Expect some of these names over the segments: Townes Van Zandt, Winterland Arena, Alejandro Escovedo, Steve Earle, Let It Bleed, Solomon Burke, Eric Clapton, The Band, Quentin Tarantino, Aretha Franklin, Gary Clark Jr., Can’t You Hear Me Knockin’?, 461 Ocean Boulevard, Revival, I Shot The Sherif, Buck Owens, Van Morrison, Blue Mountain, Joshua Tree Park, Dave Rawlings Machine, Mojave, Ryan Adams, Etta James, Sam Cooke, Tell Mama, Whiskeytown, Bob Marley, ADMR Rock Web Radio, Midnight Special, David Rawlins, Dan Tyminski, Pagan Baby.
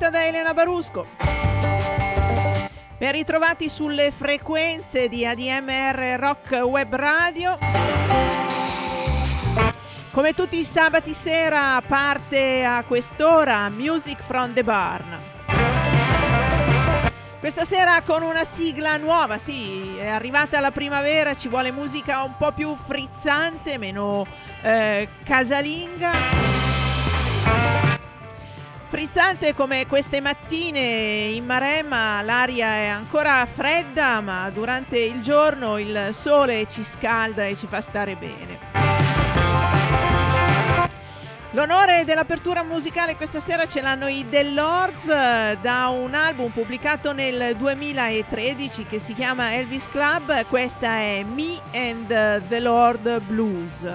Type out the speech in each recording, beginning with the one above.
curata da Elena Barusco. Ben ritrovati sulle frequenze di ADMR Rock Web Radio. Come tutti i sabati sera parte a quest'ora Music from the Barn. Questa sera con una sigla nuova, sì, è arrivata la primavera, ci vuole musica un po' più frizzante, meno casalinga. Frizzante come queste mattine in Maremma, l'aria è ancora fredda, ma durante il giorno il sole ci scalda e ci fa stare bene. L'onore dell'apertura musicale questa sera ce l'hanno i Del Lords da un album pubblicato nel 2013 che si chiama Elvis Club. Questa è Me and the Lord Blues.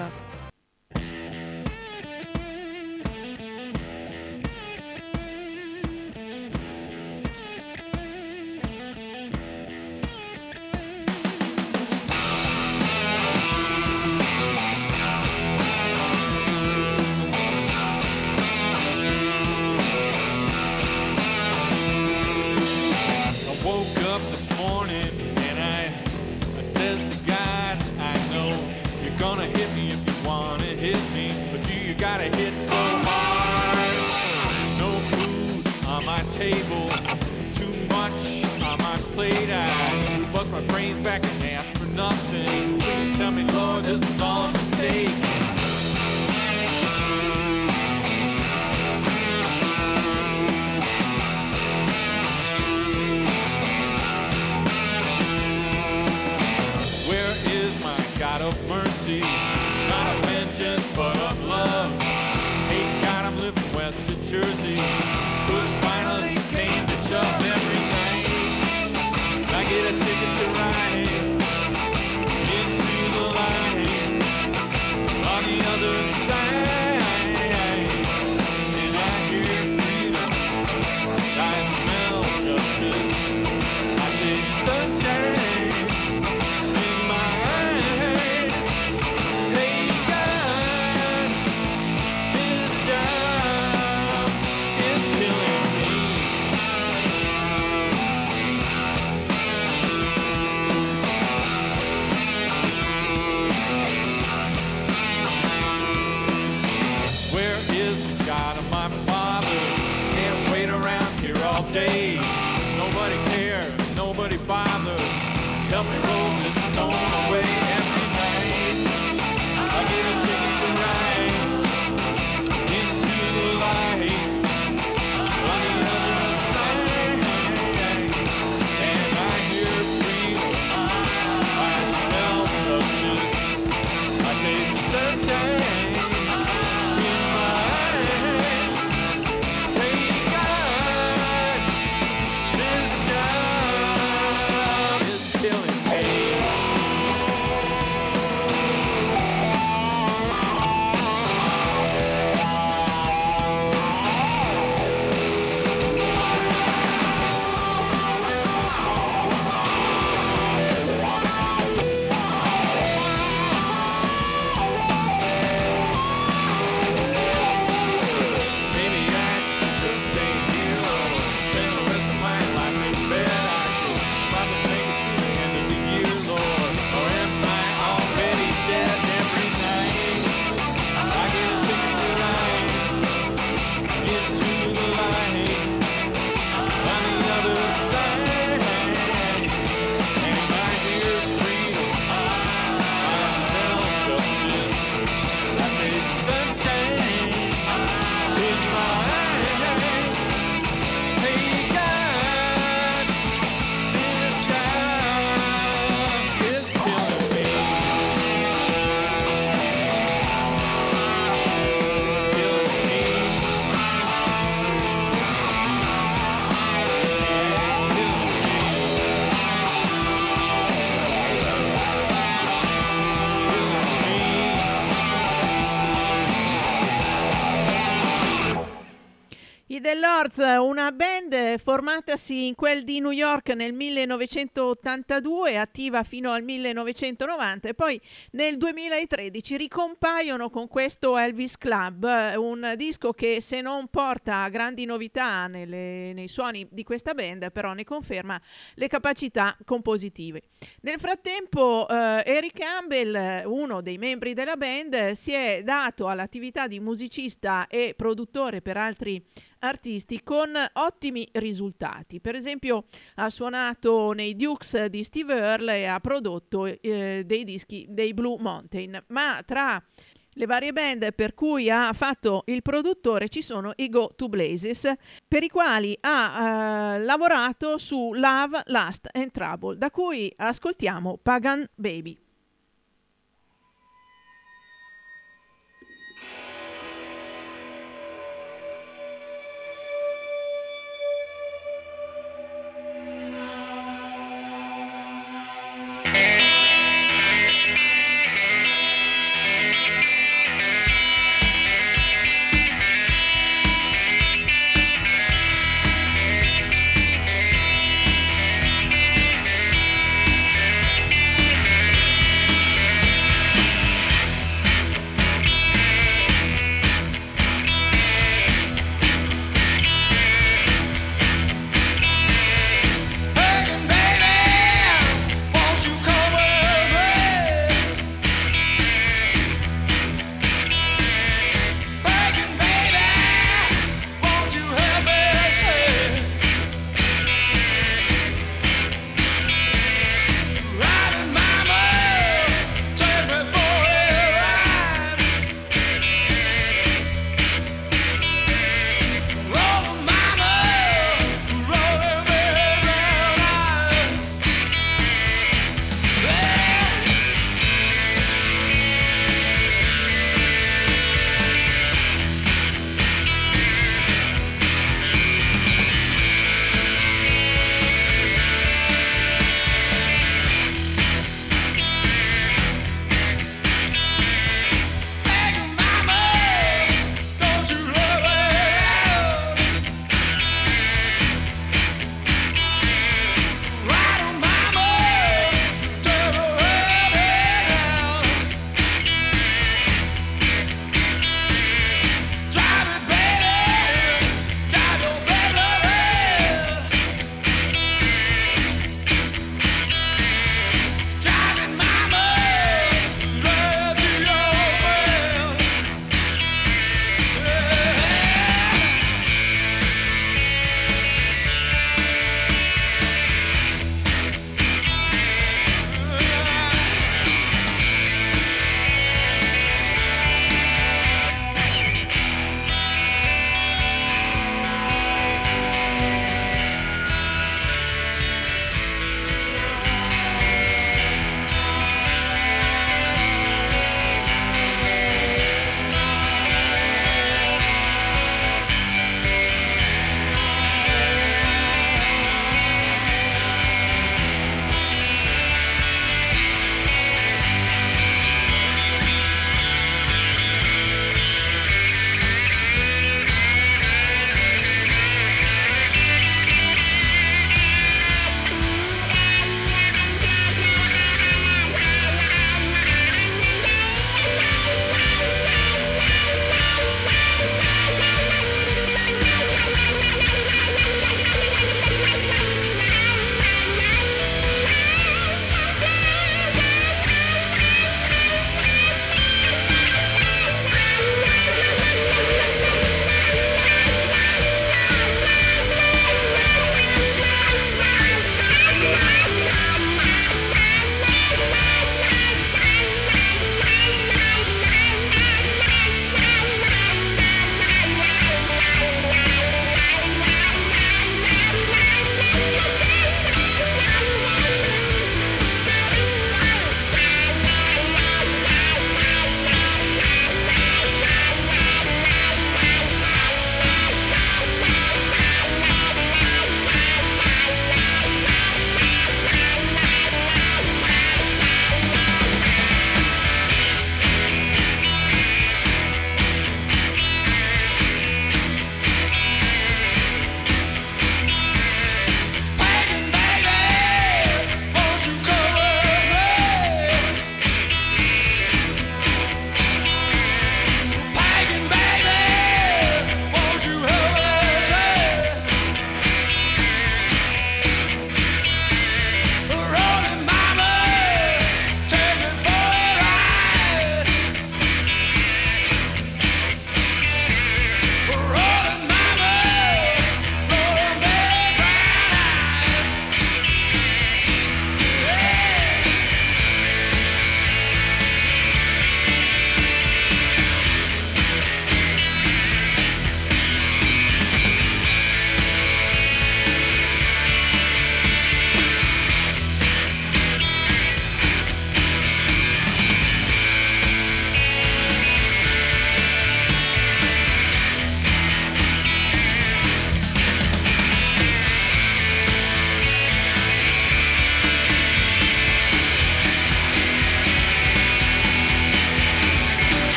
Killing me. Del Lords, una band formatasi in quel di New York nel 1982, attiva fino al 1990, e poi nel 2013 ricompaiono con questo Elvis Club, un disco che se non porta grandi novità nei suoni di questa band, però ne conferma le capacità compositive. Nel frattempo Eric Campbell, uno dei membri della band, si è dato all'attività di musicista e produttore per altri artisti con ottimi risultati. Per esempio ha suonato nei Dukes di Steve Earle e ha prodotto dei dischi dei Blue Mountain, ma tra le varie band per cui ha fatto il produttore ci sono i Go to Blazes, per i quali ha lavorato su Love, Lust and Trouble, da cui ascoltiamo Pagan Baby.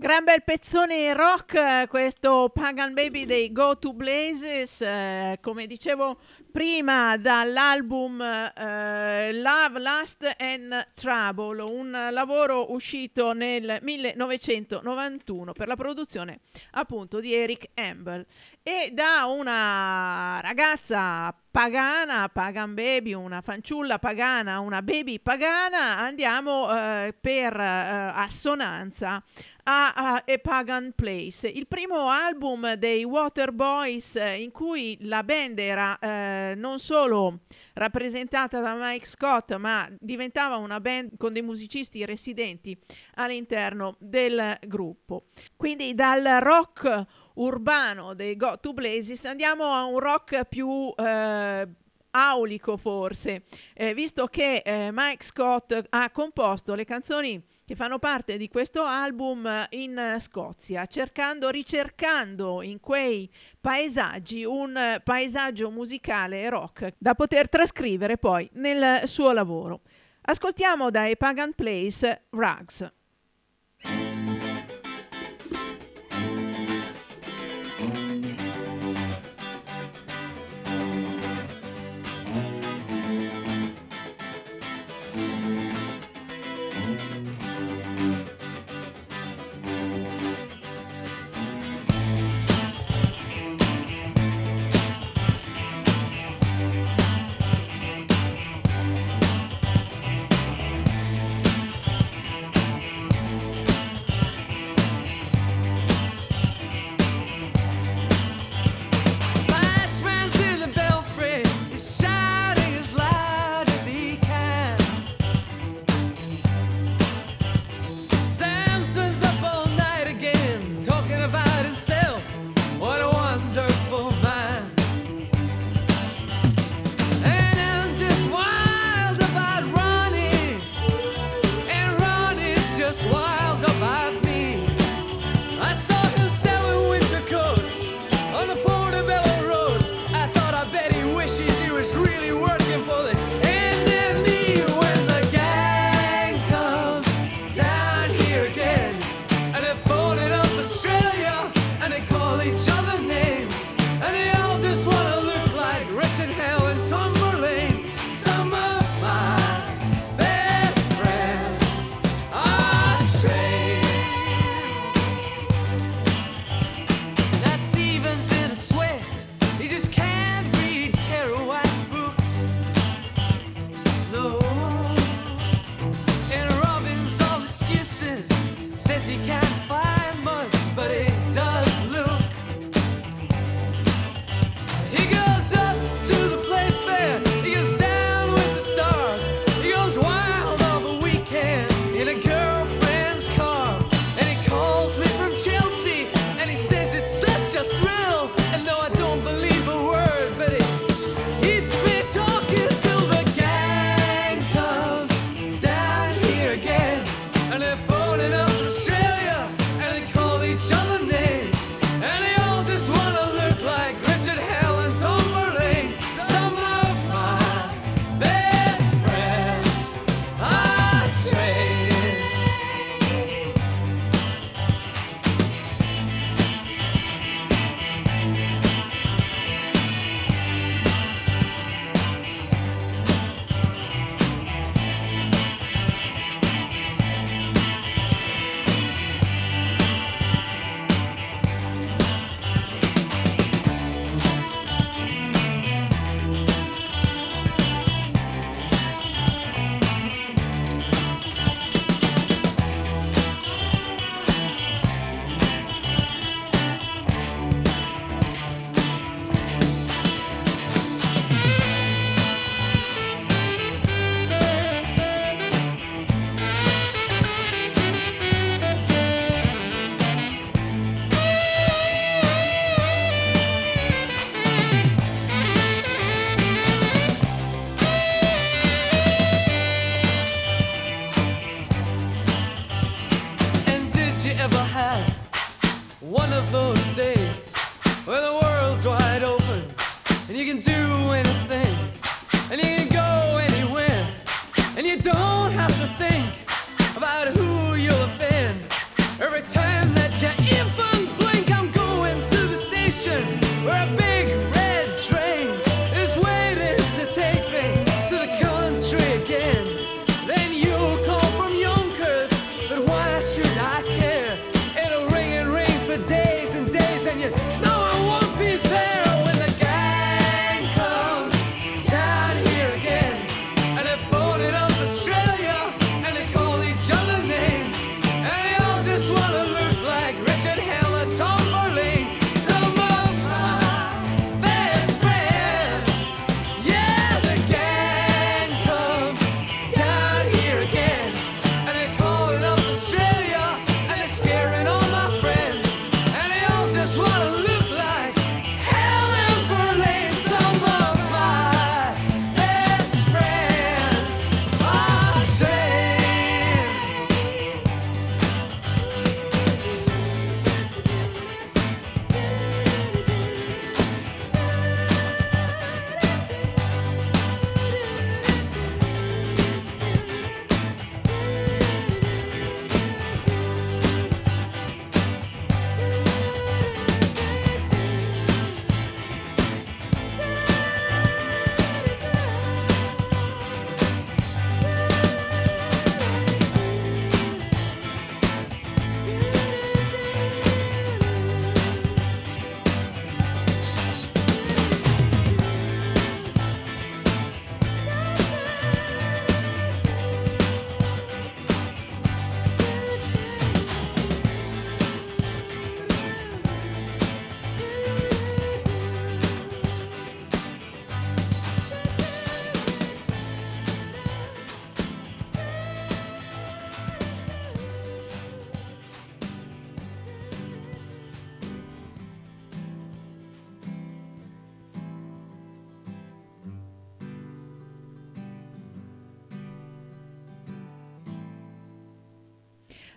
Gran bel pezzone rock, questo Pagan Baby dei Go to Blazes, come dicevo prima, dall'album Love, Lust and Trouble, un lavoro uscito nel 1991 per la produzione appunto di Eric Campbell. E da una ragazza pagana, pagan baby, una fanciulla pagana, una baby pagana, andiamo per assonanza a A Pagan Place, il primo album dei Waterboys in cui la band era non solo rappresentata da Mike Scott, ma diventava una band con dei musicisti residenti all'interno del gruppo. Quindi dal rock urbano dei Go to Blazes andiamo a un rock più aulico forse, visto che Mike Scott ha composto le canzoni che fanno parte di questo album in Scozia, ricercando in quei paesaggi un paesaggio musicale rock da poter trascrivere poi nel suo lavoro. Ascoltiamo da A Pagan Place Rugs. Don't have to think about who you'll offend every time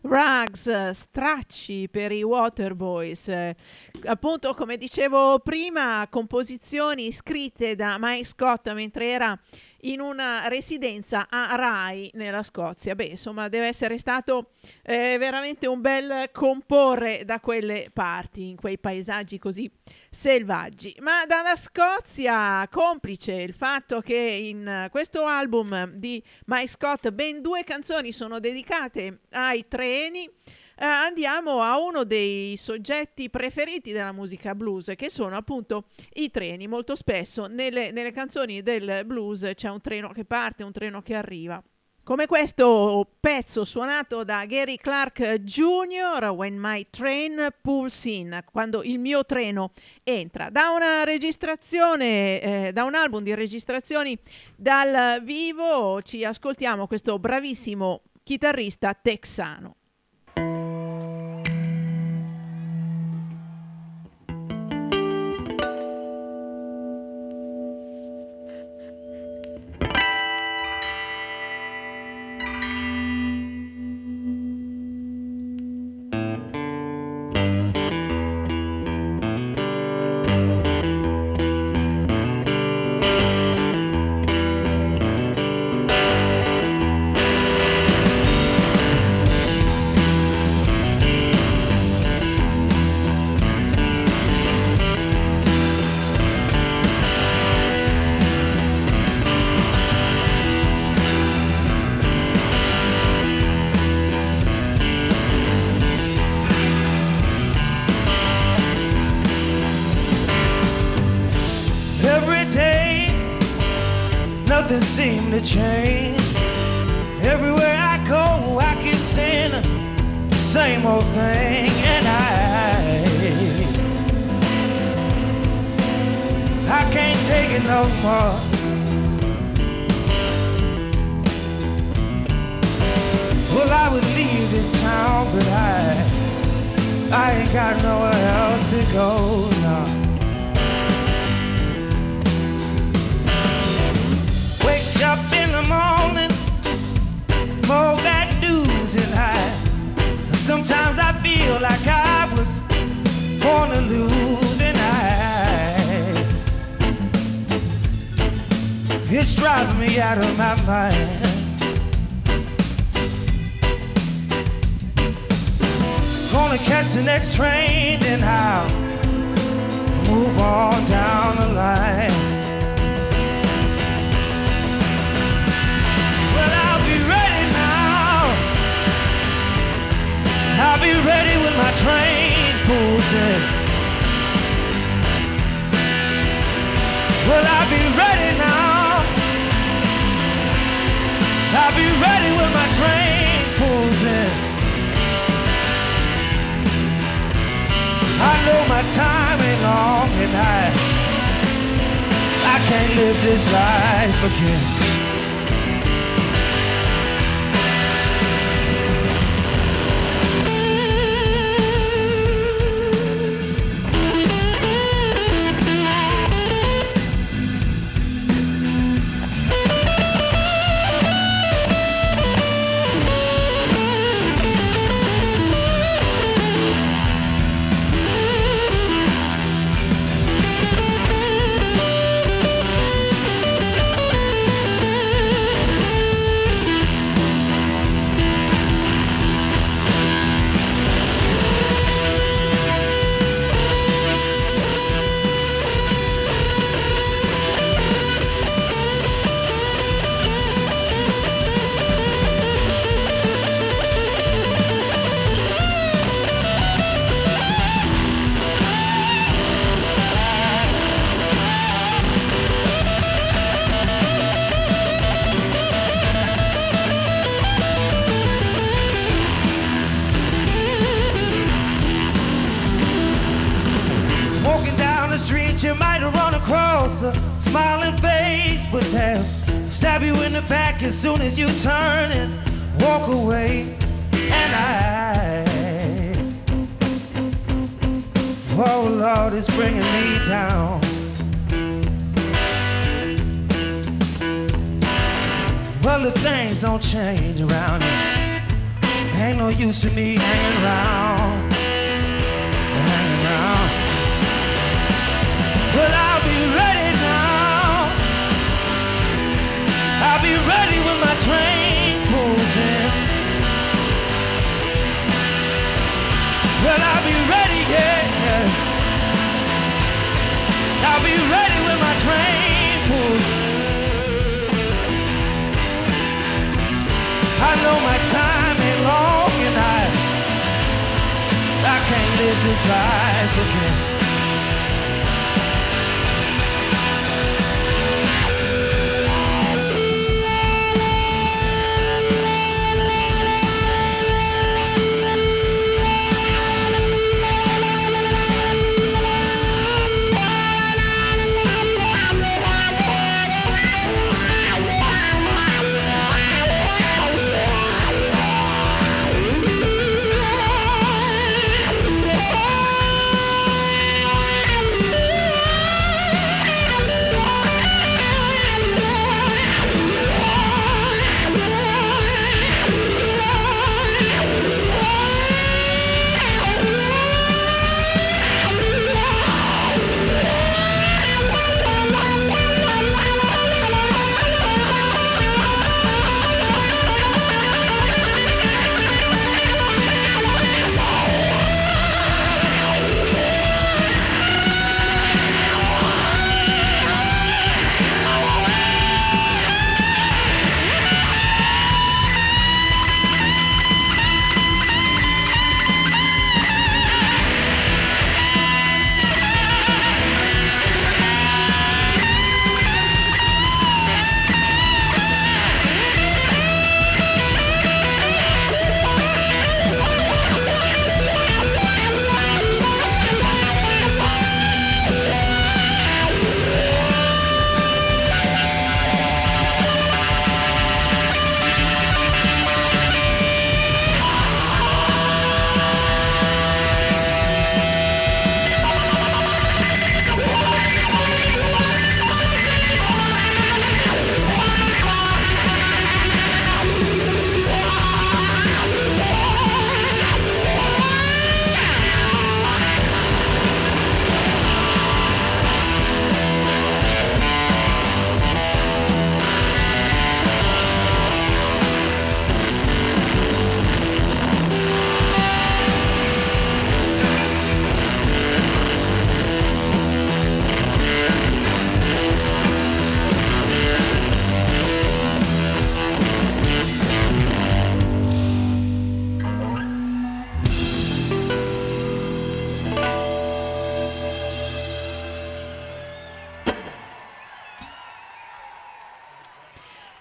Rags, stracci per i Waterboys, appunto come dicevo prima, composizioni scritte da Mike Scott mentre era in una residenza a Rye nella Scozia. Beh, insomma, deve essere stato veramente un bel comporre da quelle parti, in quei paesaggi così selvaggi. Ma dalla Scozia, complice il fatto che in questo album di Mike Scott ben 2 canzoni sono dedicate ai treni, andiamo a uno dei soggetti preferiti della musica blues, che sono appunto i treni. Molto spesso nelle canzoni del blues c'è un treno che parte, un treno che arriva, come questo pezzo suonato da Gary Clark Jr., When My Train Pulls In, quando il mio treno entra, da una registrazione, da un album di registrazioni dal vivo. Ci ascoltiamo questo bravissimo chitarrista texano. Seem to change. Everywhere I go, I keep seeing the same old thing. And I can't take it no more. Well, I would leave this town, but I ain't got nowhere else to go now. Up in the morning, more bad news and I. Sometimes I feel like I was born to lose and I. It's driving me out of my mind. gonna catch the next train, then I'll move on down the line. Well, I'll be ready now. I'll be ready when my train pulls in. Well, I'll be ready now. I'll be ready when my train pulls in. I know my time ain't long and I can't live this life again. As soon as you turn and walk away, and oh Lord, it's bringing me down. Well, if things don't change around here, ain't no use to me hanging around, hanging around. Well, I'll be ready. I'll be ready when my train pulls in. Well, I'll be ready, yeah. I'll be ready when my train pulls in. I know my time ain't long and I can't live this life again.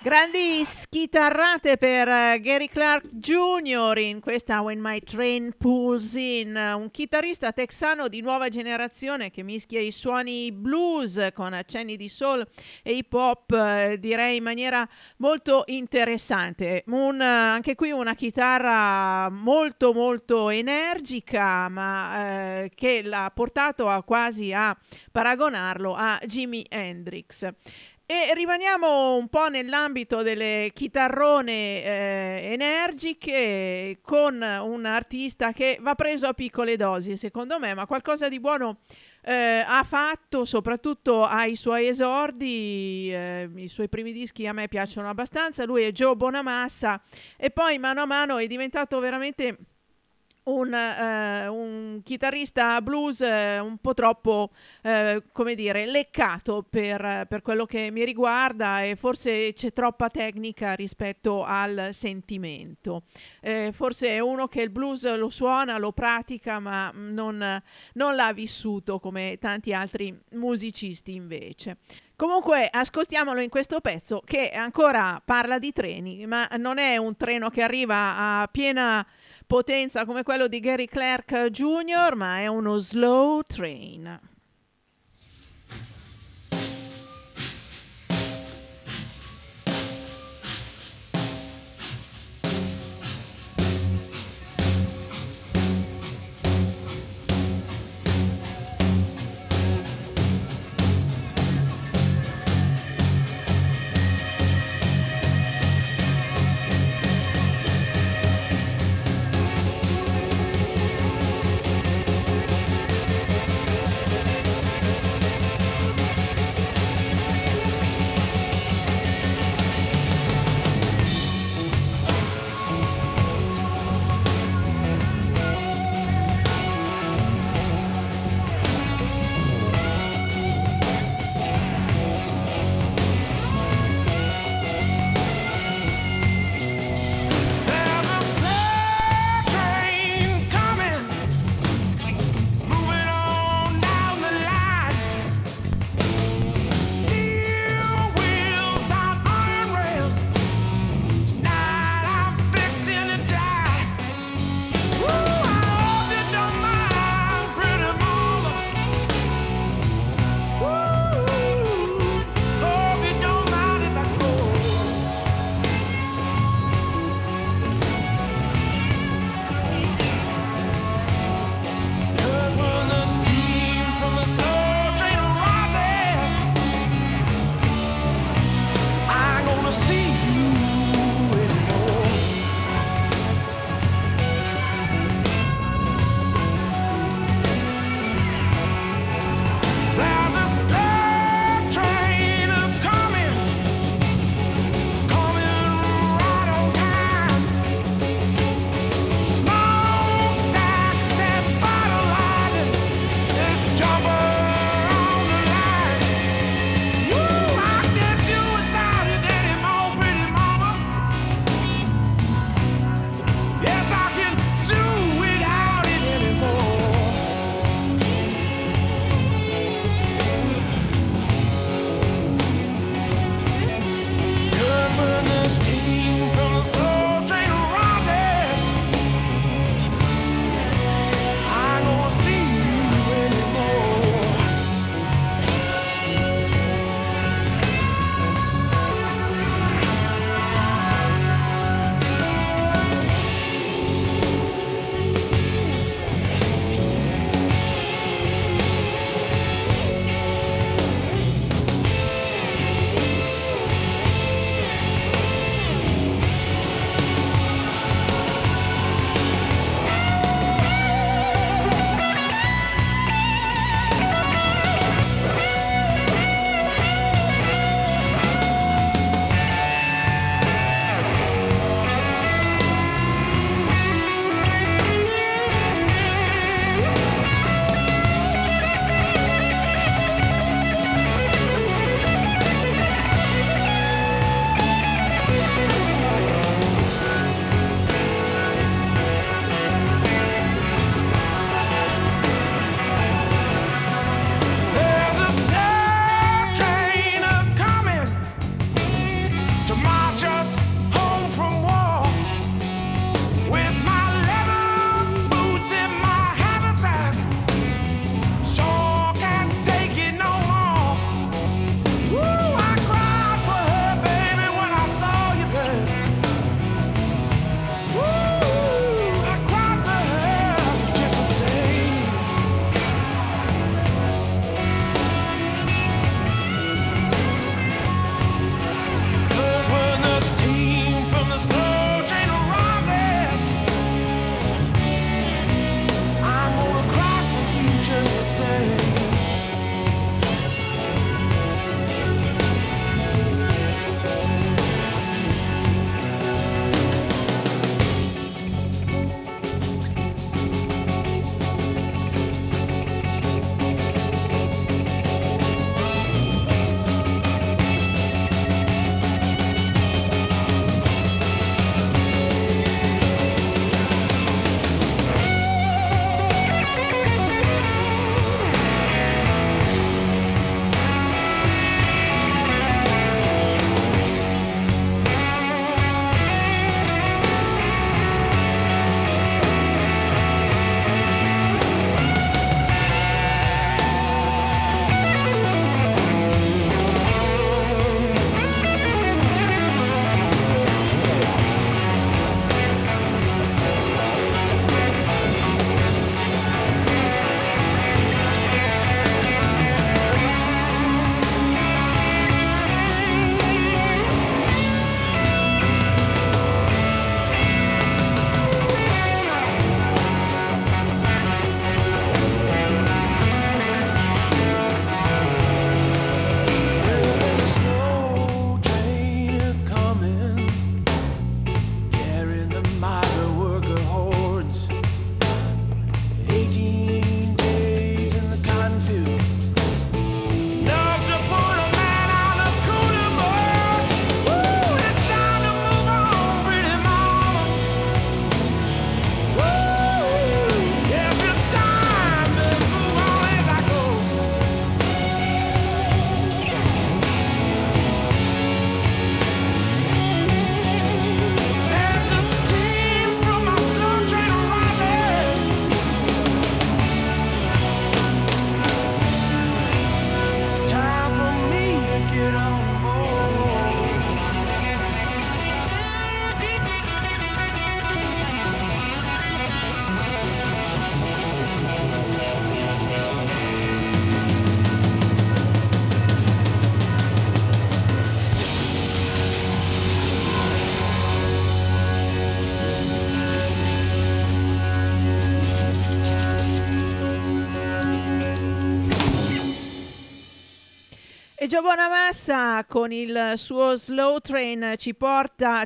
Grandi schitarrate per Gary Clark Jr. in questa When My Train Pulls In, un chitarrista texano di nuova generazione che mischia i suoni blues con accenni di soul e hip hop, direi in maniera molto interessante. Anche qui una chitarra molto molto energica, ma che l'ha portato a quasi a paragonarlo a Jimi Hendrix. E rimaniamo un po' nell'ambito delle chitarrone energiche con un artista che va preso a piccole dosi, secondo me, ma qualcosa di buono ha fatto, soprattutto ai suoi esordi. I suoi primi dischi a me piacciono abbastanza. Lui è Joe Bonamassa e poi mano a mano è diventato veramente un chitarrista blues un po' troppo come dire leccato per quello che mi riguarda, e forse c'è troppa tecnica rispetto al sentimento. Forse è uno che il blues lo suona, lo pratica, ma non l'ha vissuto come tanti altri musicisti invece. Comunque ascoltiamolo in questo pezzo che ancora parla di treni, ma non è un treno che arriva a piena potenza come quello di Gary Clark Jr., ma è uno slow train. Joe Bonamassa con il suo Slow Train ci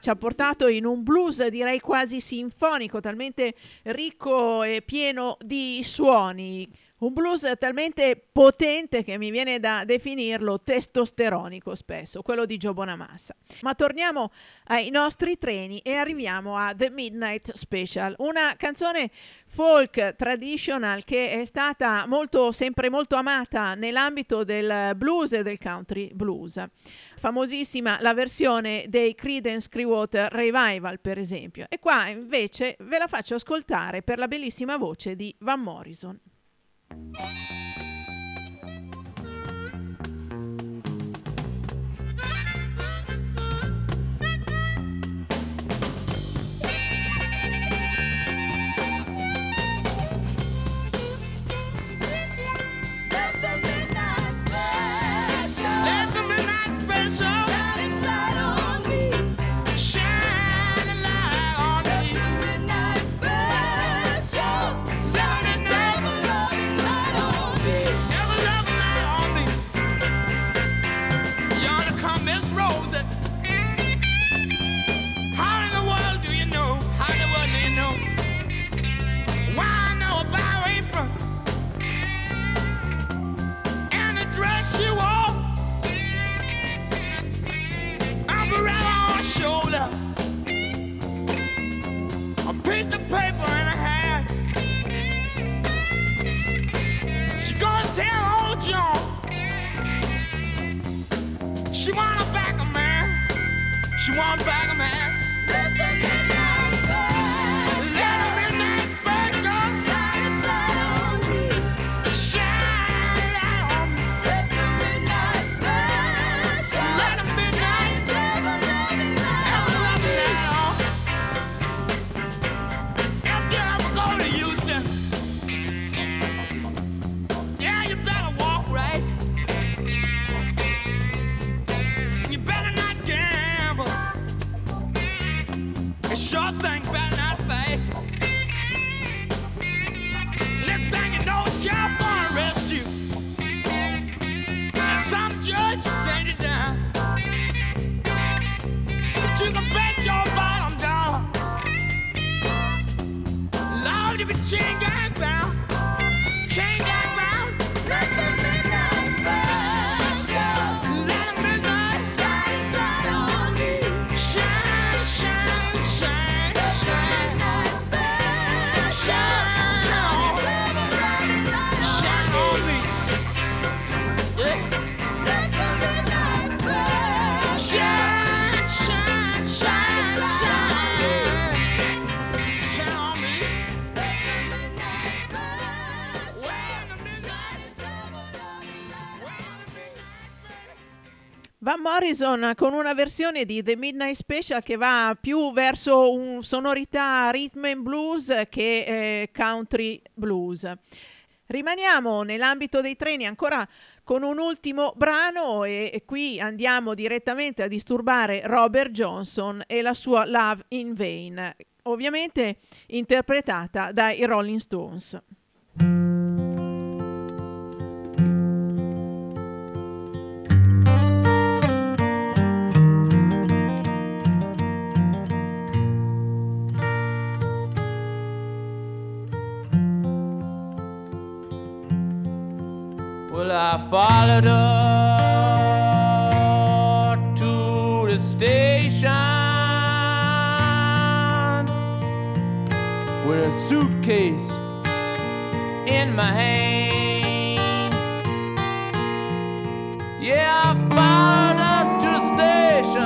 ha portato in un blues direi quasi sinfonico, talmente ricco e pieno di suoni. Un blues talmente potente che mi viene da definirlo testosteronico spesso, quello di Joe Bonamassa. Ma torniamo ai nostri treni e arriviamo a The Midnight Special, una canzone folk traditional che è stata sempre molto amata nell'ambito del blues e del country blues. Famosissima la versione dei Creedence Clearwater Revival, per esempio. E qua invece ve la faccio ascoltare per la bellissima voce di Van Morrison. She want a bag of man. She want a bag of man. Let the midnight special. Let the midnight special. Shine a light on me. Shine a light on me. Let the midnight special. Let the midnight special. Ever loving light on. If you ever go to Houston, yeah, you better walk right. Sure thing, better not fake. Next thing you know, sheriff's gonna arrest you. And some judge sent you down. But you can bet your bottom dollar. Lord, if it's chain gang bound, chain gang bound. Let the midnight special. Let the midnight light on me. Shine, shine, shine. Van Morrison con una versione di The Midnight Special che va più verso un sonorità rhythm and blues che country blues. Rimaniamo nell'ambito dei treni ancora con un ultimo brano e qui andiamo direttamente a disturbare Robert Johnson e la sua Love in Vain, ovviamente interpretata dai Rolling Stones. I followed her to the station with a suitcase in my hand. Yeah, I followed her to the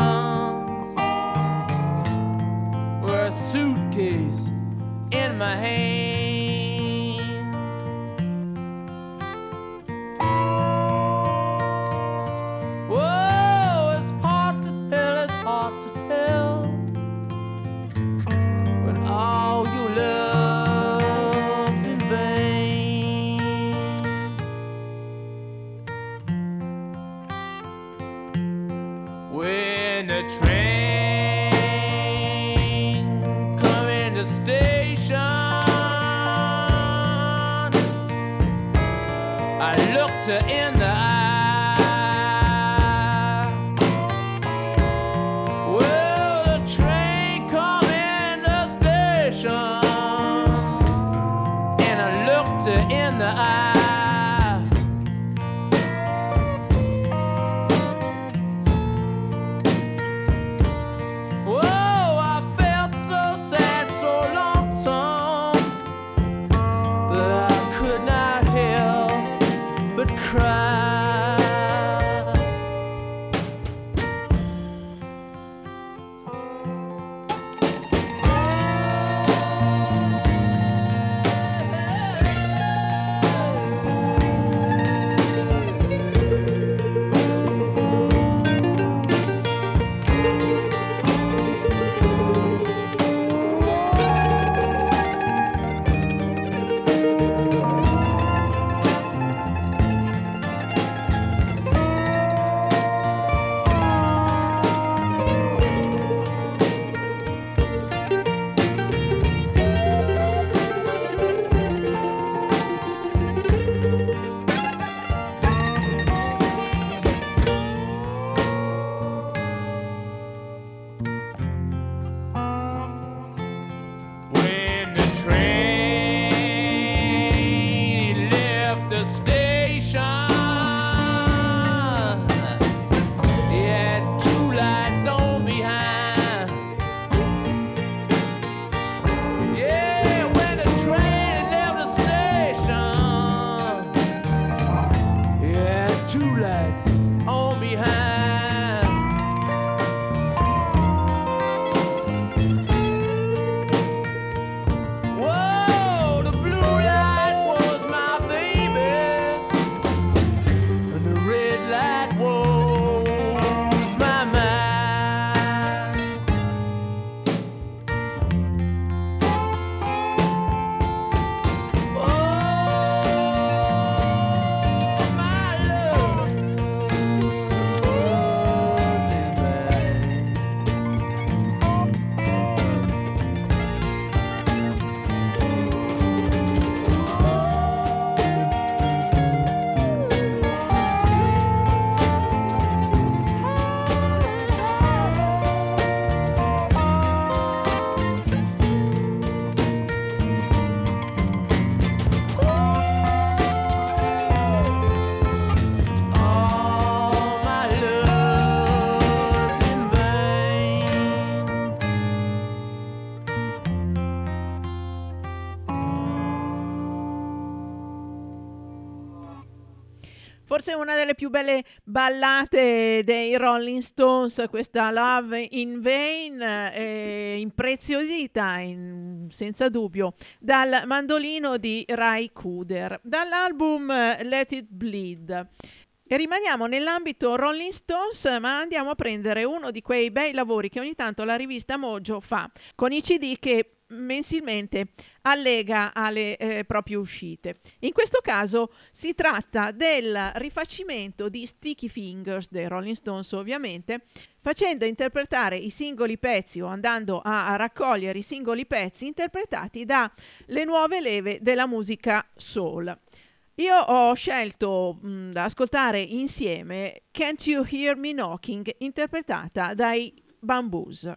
station with a suitcase in my hand. In the eye sister in the eye. Whoa, I felt so sad, so lonesome, that I could not help but cry. Forse una delle più belle ballate dei Rolling Stones, questa Love in Vain, impreziosita senza dubbio dal mandolino di Ry Cooder, dall'album Let It Bleed. E rimaniamo nell'ambito Rolling Stones, ma andiamo a prendere uno di quei bei lavori che ogni tanto la rivista Mojo fa, con i CD che mensilmente allega alle proprie uscite. In questo caso si tratta del rifacimento di Sticky Fingers dei Rolling Stones, ovviamente, facendo interpretare i singoli pezzi o andando a raccogliere i singoli pezzi interpretati dalle nuove leve della musica soul. Io ho scelto da ascoltare insieme Can't You Hear Me Knocking, interpretata dai Bamboos. Ooh.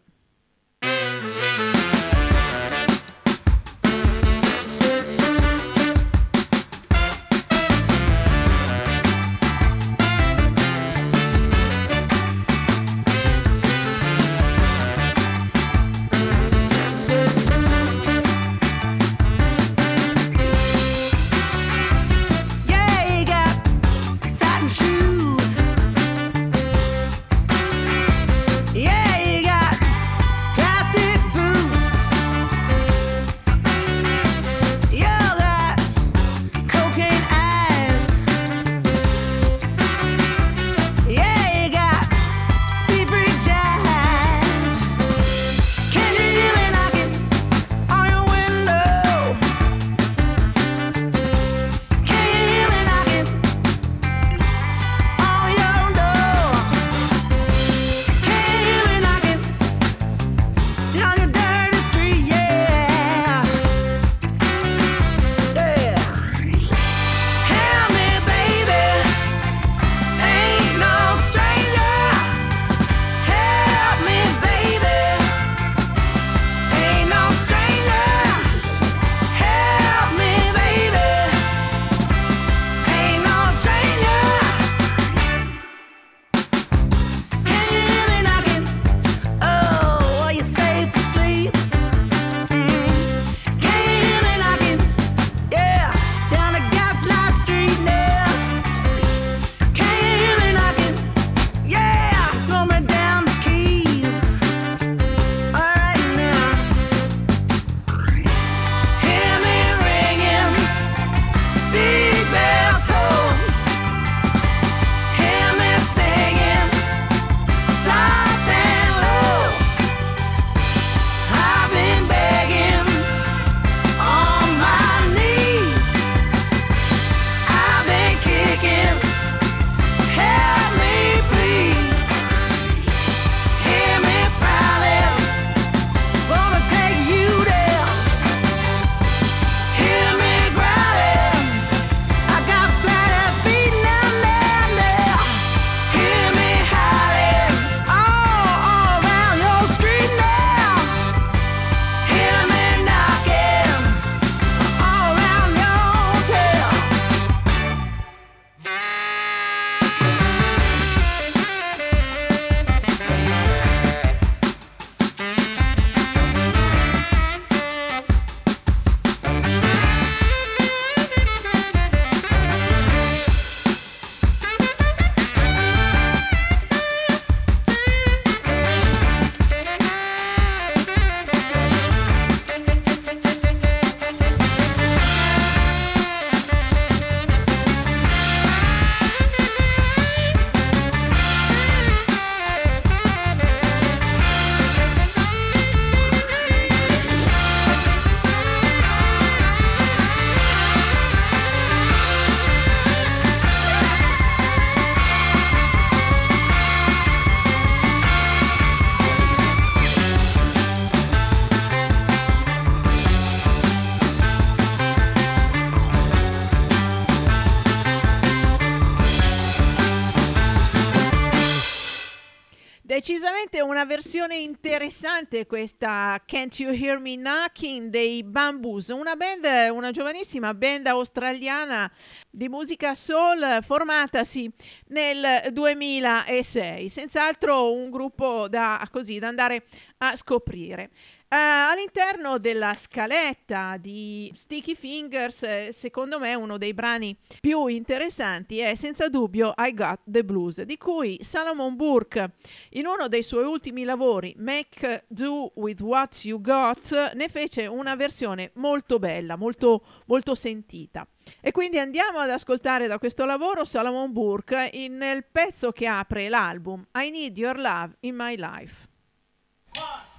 decisamente una versione interessante questa Can't You Hear Me Knocking dei Bamboos, una band, una giovanissima band australiana di musica soul formatasi nel 2006, senz'altro un gruppo da andare a scoprire. All'interno della scaletta di Sticky Fingers, secondo me uno dei brani più interessanti è senza dubbio I Got the Blues, di cui Solomon Burke in uno dei suoi ultimi lavori, Make Do With What You Got, ne fece una versione molto bella, molto, molto sentita. E quindi andiamo ad ascoltare da questo lavoro Solomon Burke nel pezzo che apre l'album I Need Your Love in My Life.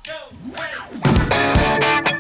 1, 2, 3.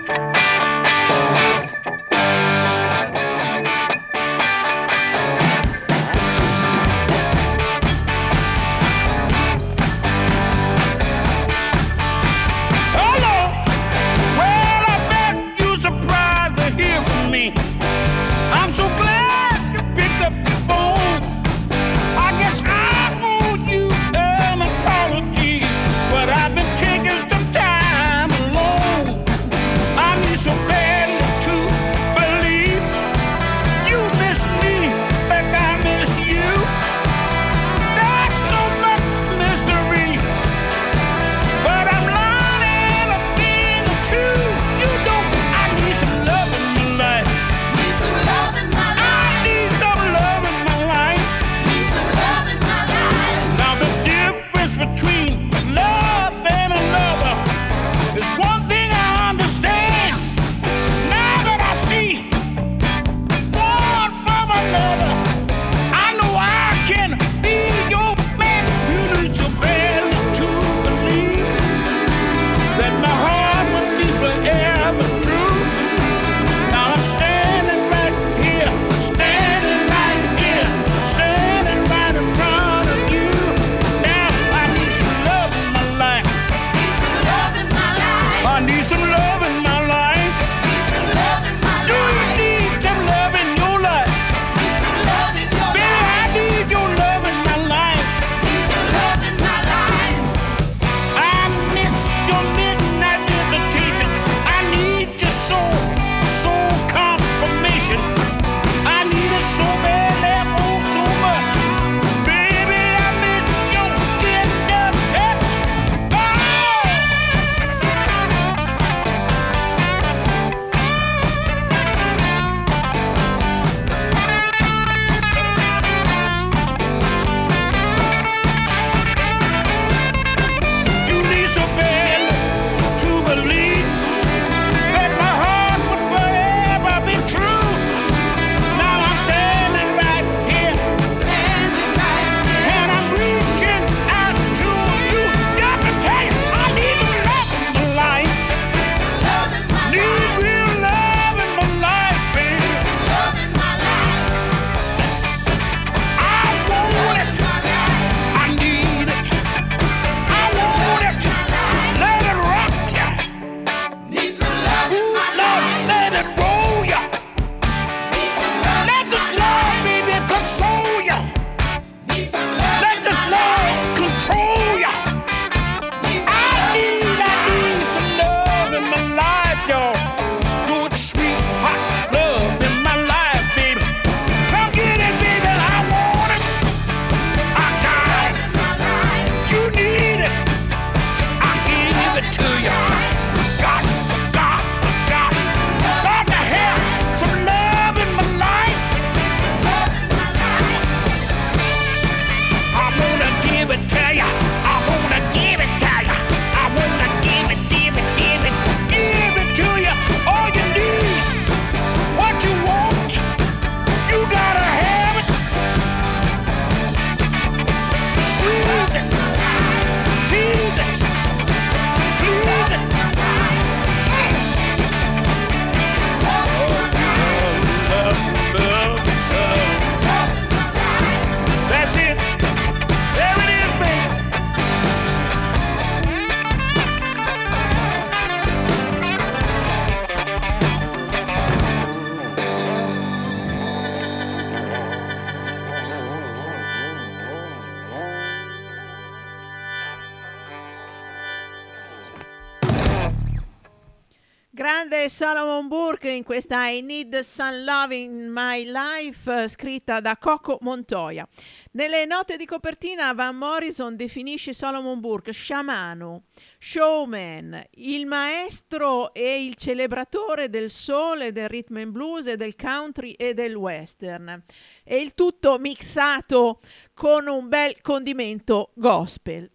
grande Solomon Burke in questa I Need Some Love in My Life, scritta da Coco Montoya. Nelle note di copertina Van Morrison definisce Solomon Burke sciamano, showman, il maestro e il celebratore del soul, del rhythm and blues, e del country e del western. E il tutto mixato con un bel condimento gospel.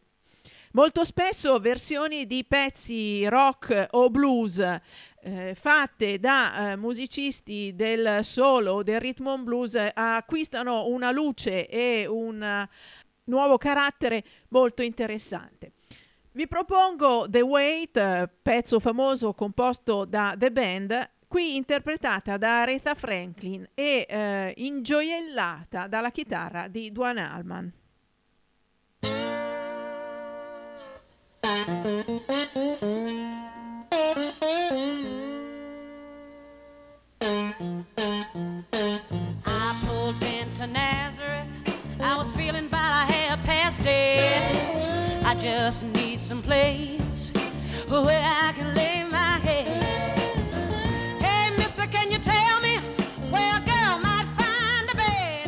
Molto spesso versioni di pezzi rock o blues fatte da musicisti del soul o del rhythm and blues acquistano una luce e un nuovo carattere molto interessante. Vi propongo The Wait, pezzo famoso composto da The Band, qui interpretata da Aretha Franklin e ingioiellata dalla chitarra di Duane Allman. I pulled into Nazareth. I was feeling about a half past dead. I just need some place where I can lay my head. Hey, mister, can you tell me where a girl might find a bed?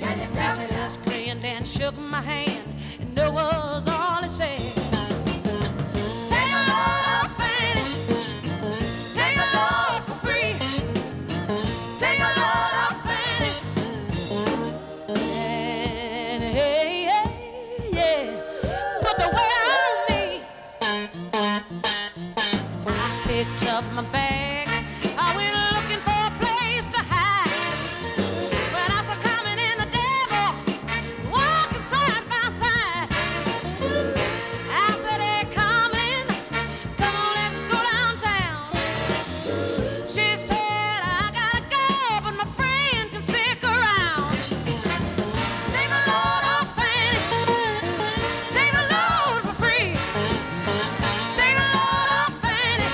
Can you tell me? Just grinned and shook my hand, and that was all he said. My bag, I went looking for a place to hide. When I saw coming in the devil walking side by side, I said, hey, come in, come on, let's go downtown. She said, I gotta go, but my friend can stick around. Take my load off Fanny, take my load for free, take my load off Fanny.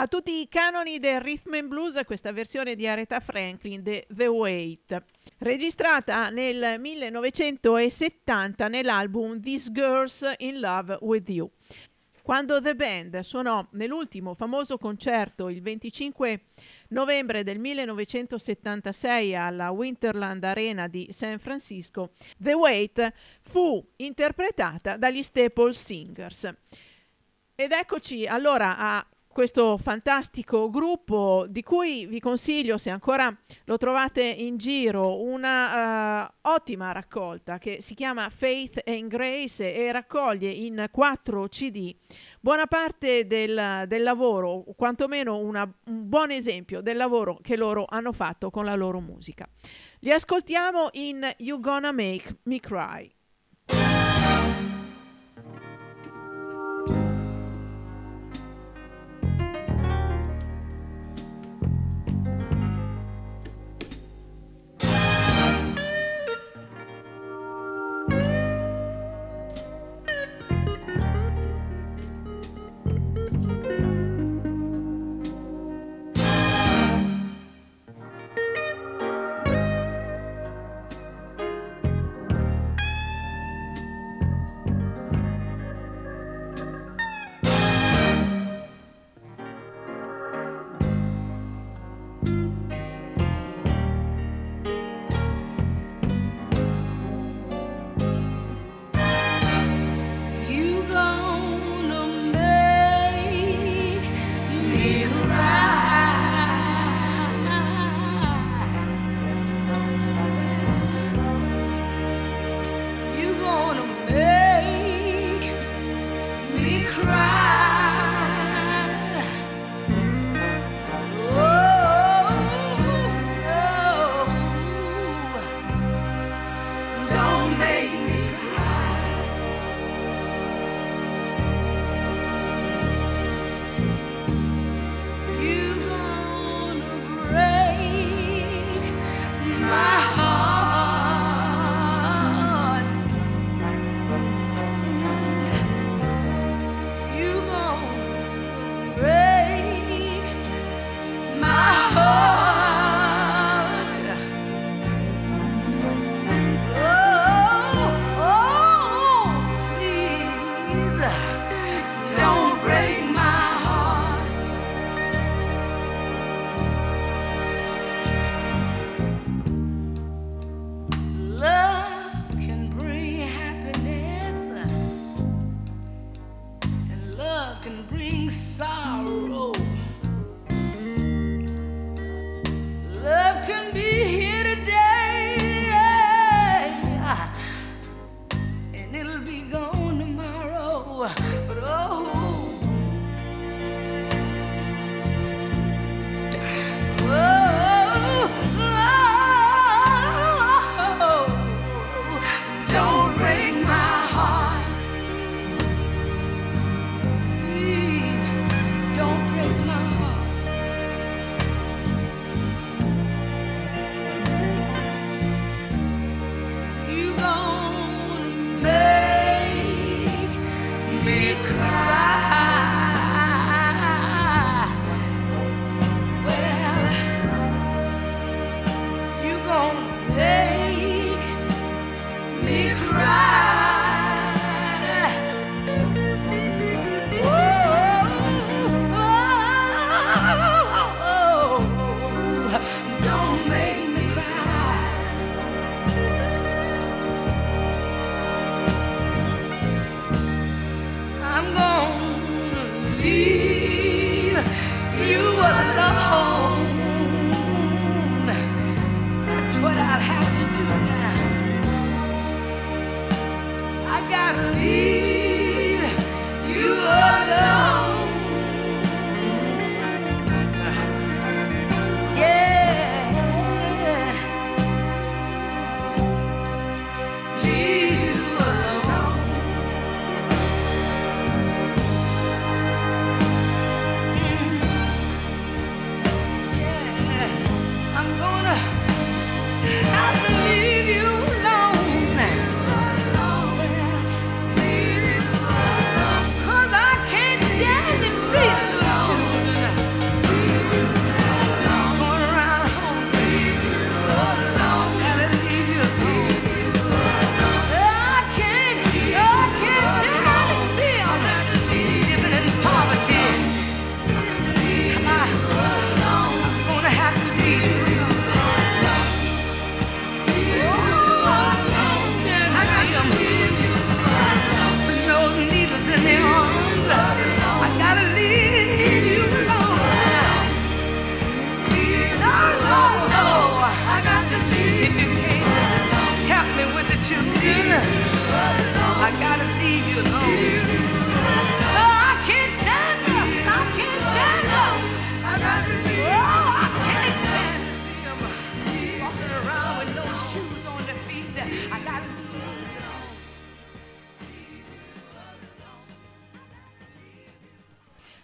A tutti i canoni del rhythm and blues, questa versione di Aretha Franklin, The Wait, registrata nel 1970 nell'album This Girl's in Love with You. Quando The Band suonò nell'ultimo famoso concerto il 25 novembre del 1976 alla Winterland Arena di San Francisco, The Wait fu interpretata dagli Staple Singers. Ed eccoci allora a questo fantastico gruppo di cui vi consiglio, se ancora lo trovate in giro, una ottima raccolta che si chiama Faith and Grace e raccoglie in 4 CD buona parte del lavoro, o quantomeno un buon esempio del lavoro che loro hanno fatto con la loro musica. Li ascoltiamo in You Gonna Make Me Cry.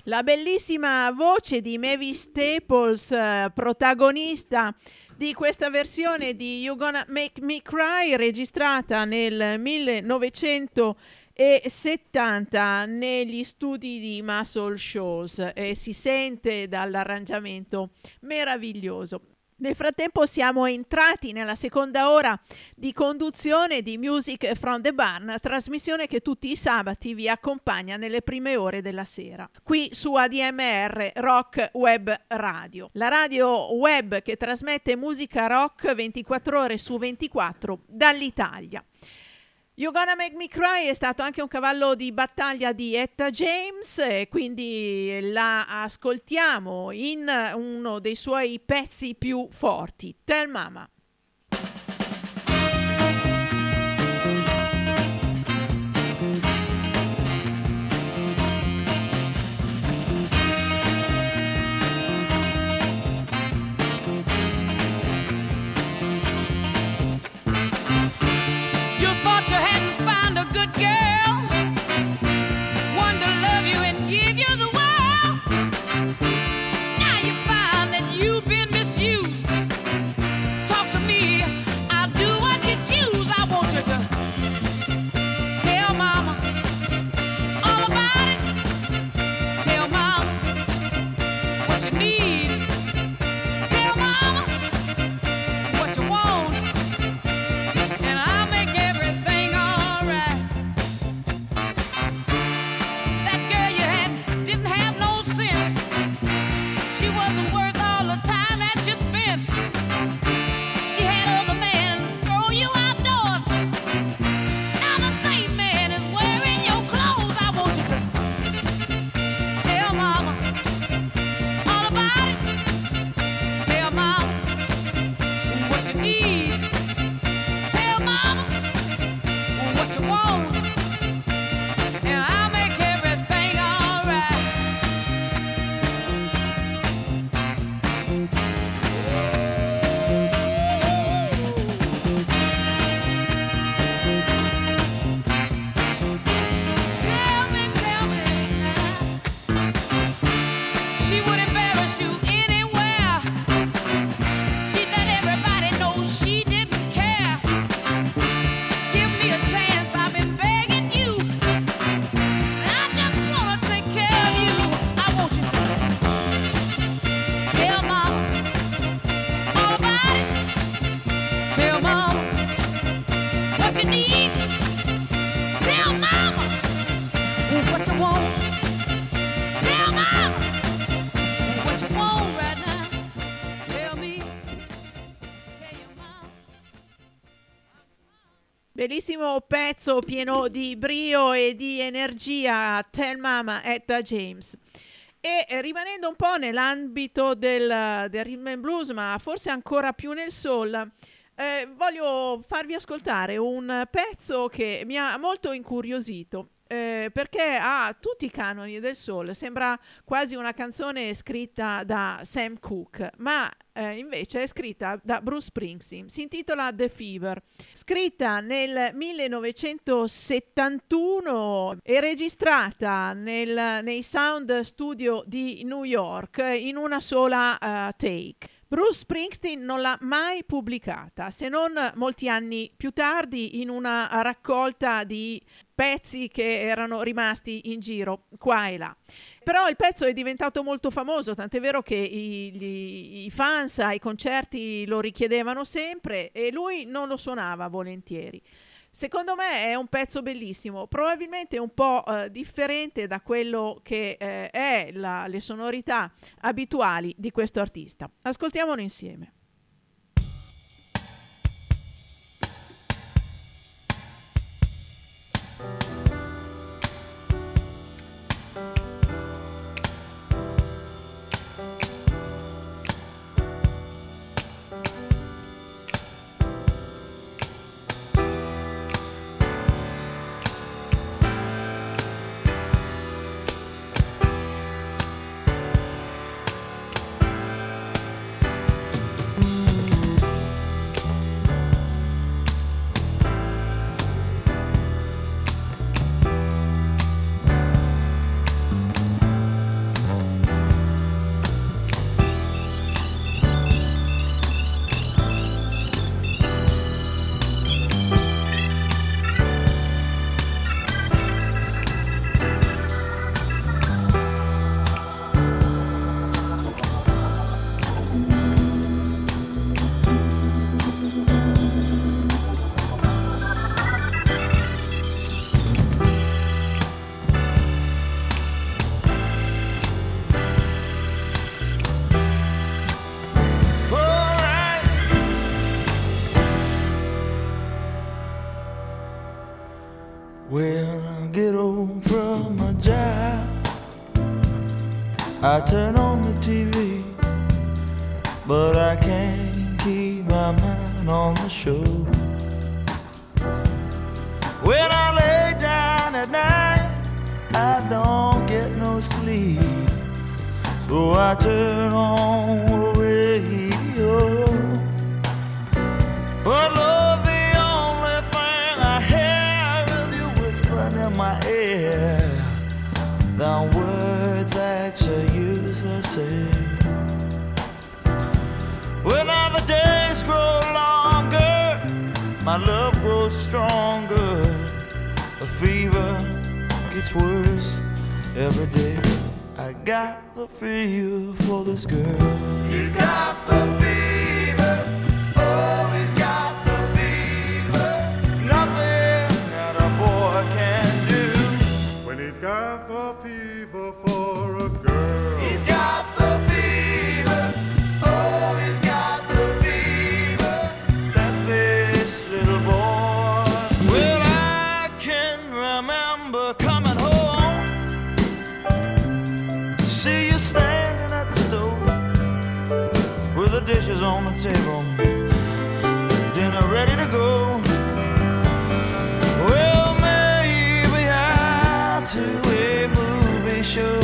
La bellissima voce di Mavis Staples, protagonista di questa versione di You Gonna Make Me Cry, registrata nel 1970 negli studi di Muscle Shoals, e si sente dall'arrangiamento meraviglioso. Nel frattempo siamo entrati nella seconda ora di conduzione di Music from the Barn, trasmissione che tutti i sabati vi accompagna nelle prime ore della sera, qui su ADMR Rock Web Radio, la radio web che trasmette musica rock 24 ore su 24 dall'Italia. You Gonna Make Me Cry è stato anche un cavallo di battaglia di Etta James, e quindi la ascoltiamo in uno dei suoi pezzi più forti, Tell Mama. Bellissimo pezzo pieno di brio e di energia, Tell Mama, Etta James. E rimanendo un po' nell'ambito del rhythm and blues, ma forse ancora più nel soul, voglio farvi ascoltare un pezzo che mi ha molto incuriosito, perché ha tutti i canoni del soul, sembra quasi una canzone scritta da Sam Cooke, ma invece è scritta da Bruce Springsteen. Si intitola The Fever, scritta nel 1971 e registrata nei Sound Studio di New York in una sola take. Bruce Springsteen non l'ha mai pubblicata, se non molti anni più tardi in una raccolta di pezzi che erano rimasti in giro qua e là. Però il pezzo è diventato molto famoso, tant'è vero che i fans ai concerti lo richiedevano sempre e lui non lo suonava volentieri. Secondo me è un pezzo bellissimo, probabilmente un po' differente da quello che è le sonorità abituali di questo artista. Ascoltiamolo insieme. I turn on the TV, but I can't keep my mind on the show. When I lay down at night, I don't get no sleep, so I turn on the radio. But Lord, the only thing I hear is you whispering in my ear, the words that you used to say. When all the days grow longer, my love grows stronger, the fever gets worse every day. I got the fever for this girl. He's got the fever. Oh, he's got. He's got the fever for a girl. He's got the fever. Oh, he's got the fever. That this little boy. Well, I can remember coming home, see you standing at the stove with the dishes on the table, dinner ready to go. To a movie show,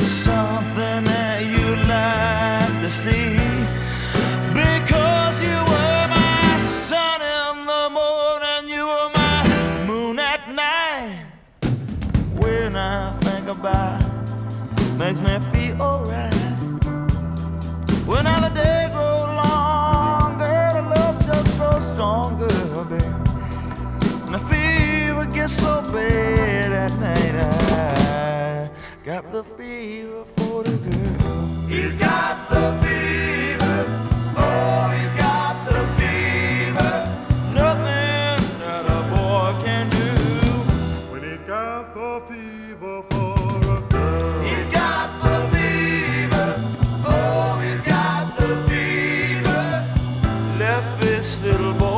something that you like to see, because you were my sun in the morning, you were my moon at night. When I think about it, makes me feel alright. When all the day grows longer, the love just grows stronger, baby, and I feel gets so bad at night. I got the fever for the girl. He's got the fever. Oh, he's got the fever. Nothing that a boy can do when he's got the fever for a girl. He's got the fever. Oh, he's got the fever. Left this little boy.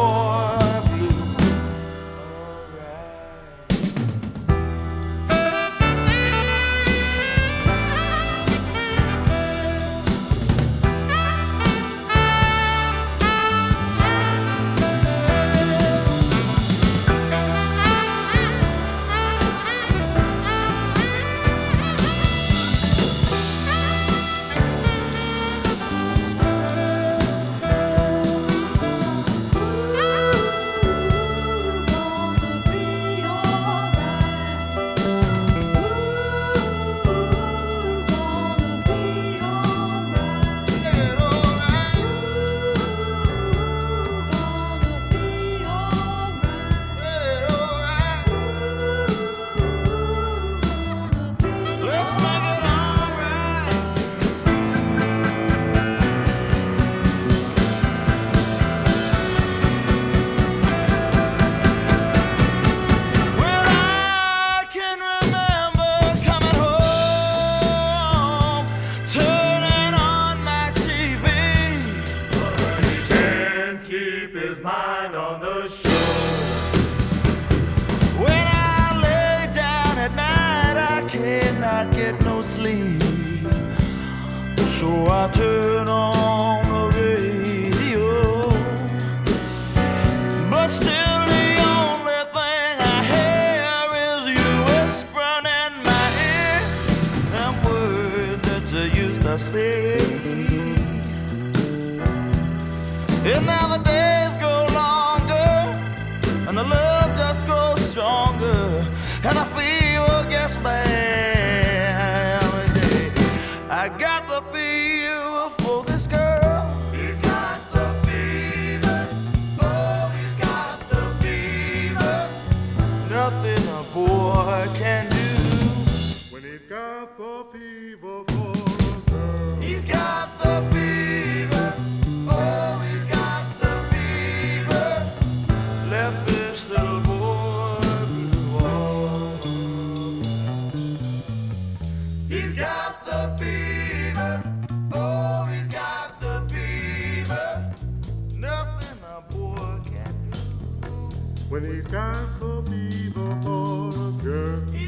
He's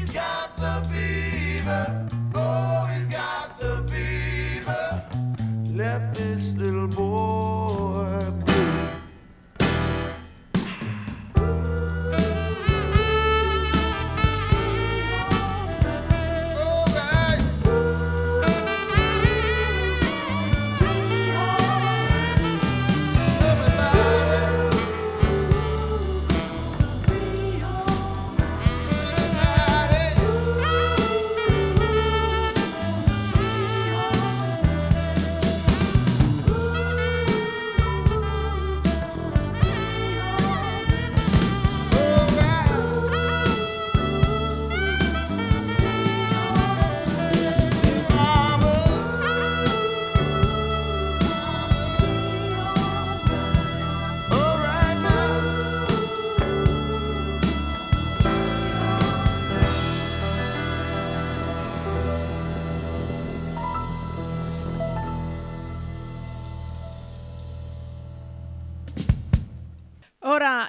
got the fever. Oh. left this little boy blue.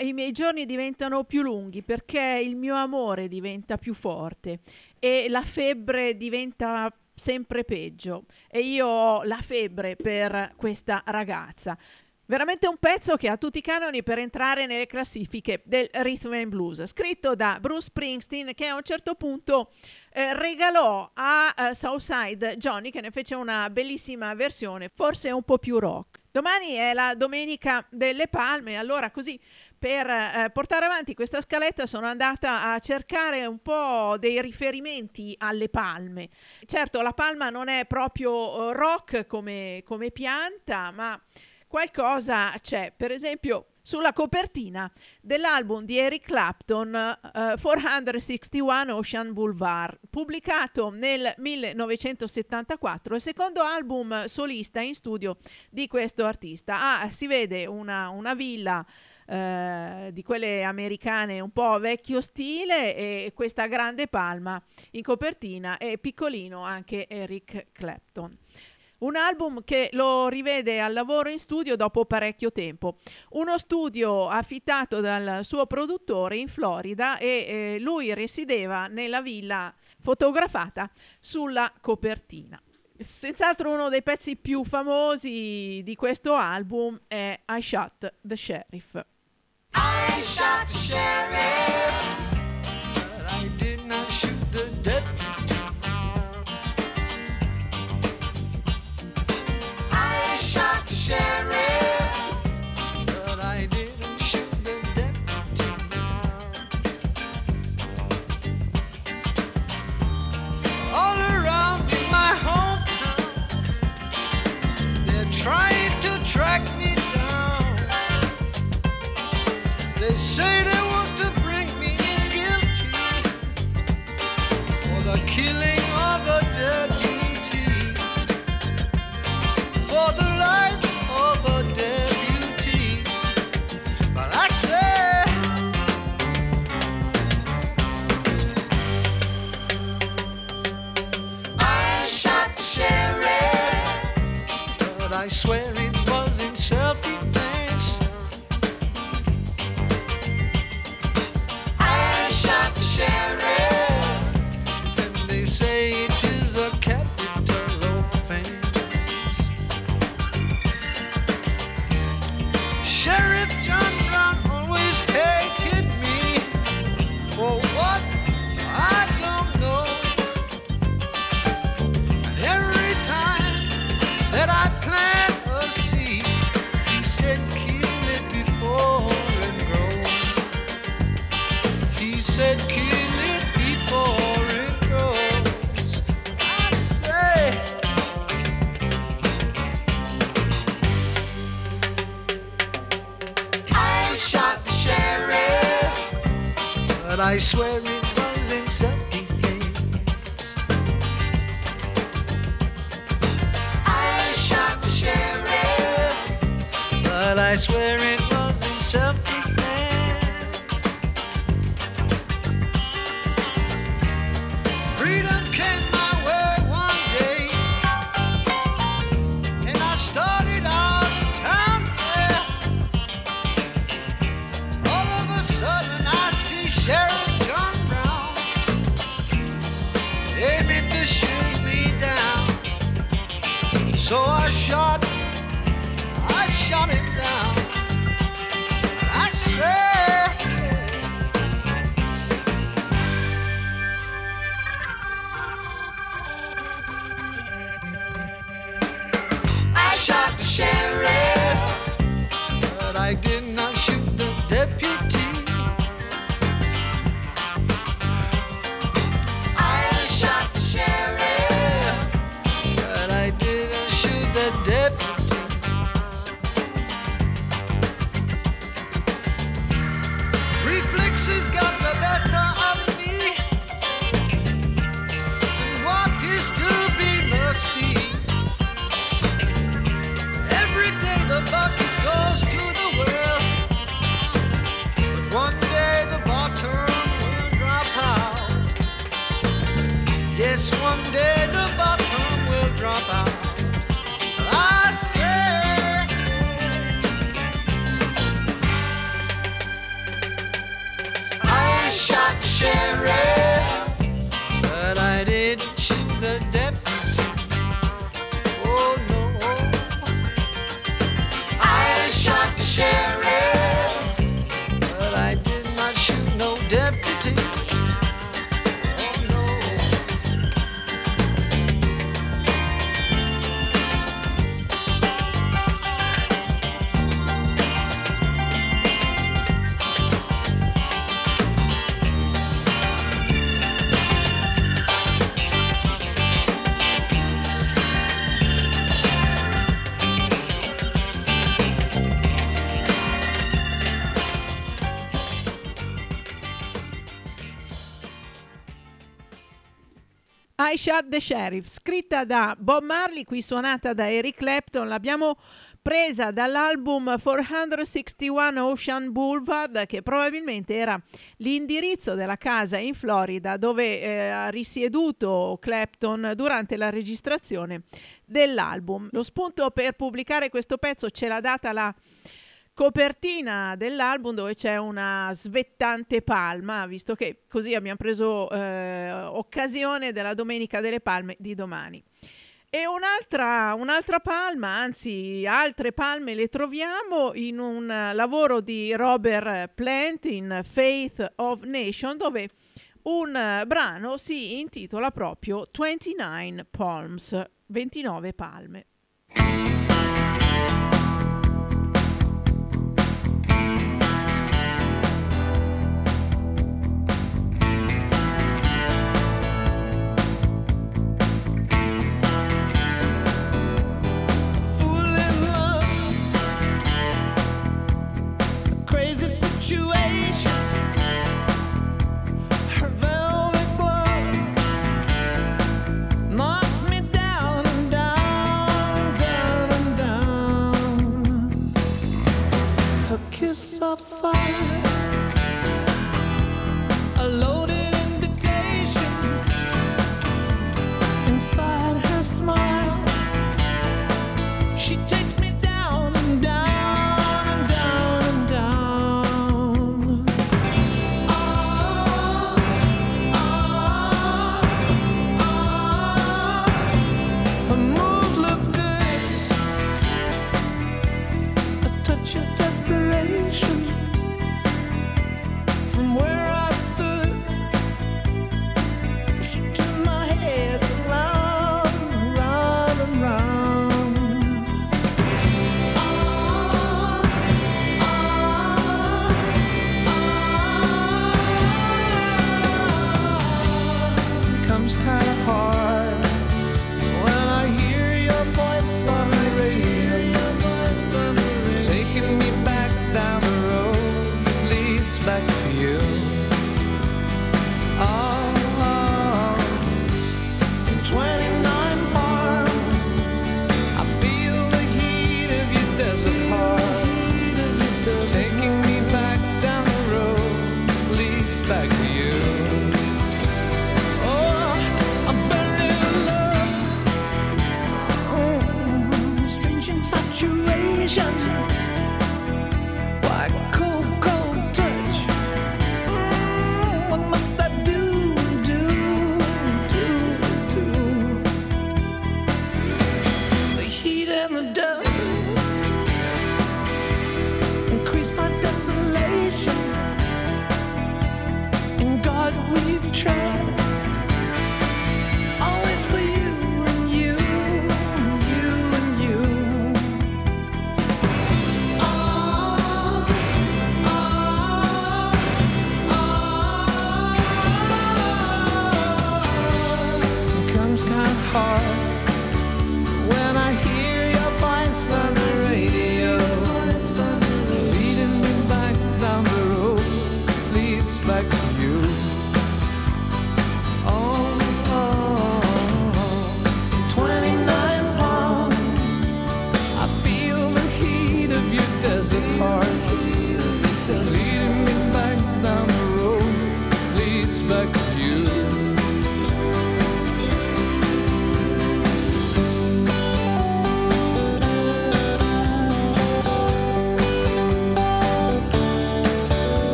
I miei giorni diventano più lunghi perché il mio amore diventa più forte e la febbre diventa sempre peggio e io ho la febbre per questa ragazza. Veramente un pezzo che ha tutti i canoni per entrare nelle classifiche del Rhythm and Blues, scritto da Bruce Springsteen, che a un certo punto regalò a Southside Johnny, che ne fece una bellissima versione, forse un po' più rock. Domani è la Domenica delle Palme, allora così per portare avanti questa scaletta sono andata a cercare un po' dei riferimenti alle palme. Certo, la palma non è proprio rock come pianta, ma qualcosa c'è. Per esempio, sulla copertina dell'album di Eric Clapton 461 Ocean Boulevard, pubblicato nel 1974, il secondo album solista in studio di questo artista. Ah, si vede una villa di quelle americane un po' vecchio stile e questa grande palma in copertina e piccolino anche Eric Clapton. Un album che lo rivede al lavoro in studio dopo parecchio tempo. Uno studio affittato dal suo produttore in Florida e lui risiedeva nella villa fotografata sulla copertina. Senz'altro uno dei pezzi più famosi di questo album è I Shot the Sheriff. I shot the sheriff, but I did not shoot the deputy. Sheriff, but I didn't shoot the deputy. All around in my hometown, they're trying to track me down. They say they want to bring me in guilty for the killing of a deputy, for the life. I swear it was in self-defense. I shot the sheriff, and they say it is a capital offense. Sheriff John Brown always hated me. For what? I don't know. And every time that I plan, said kill it before it grows. I say I shot the sheriff, but I swear it wasn't self-defense. I shot the sheriff, but I swear it wasn't self-defense. So I shot I Shot the Sheriff, scritta da Bob Marley, qui suonata da Eric Clapton. L'abbiamo presa dall'album 461 Ocean Boulevard, che probabilmente era l'indirizzo della casa in Florida dove ha risieduto Clapton durante la registrazione dell'album. Lo spunto per pubblicare questo pezzo ce l'ha data la copertina dell'album, dove c'è una svettante palma, visto che così abbiamo preso occasione della Domenica delle Palme di domani. E un'altra palma, anzi altre palme le troviamo in un lavoro di Robert Plant, in Faith of Nation, dove un brano si intitola proprio 29 Palms, 29 palme. Knocks me down and down and down and down.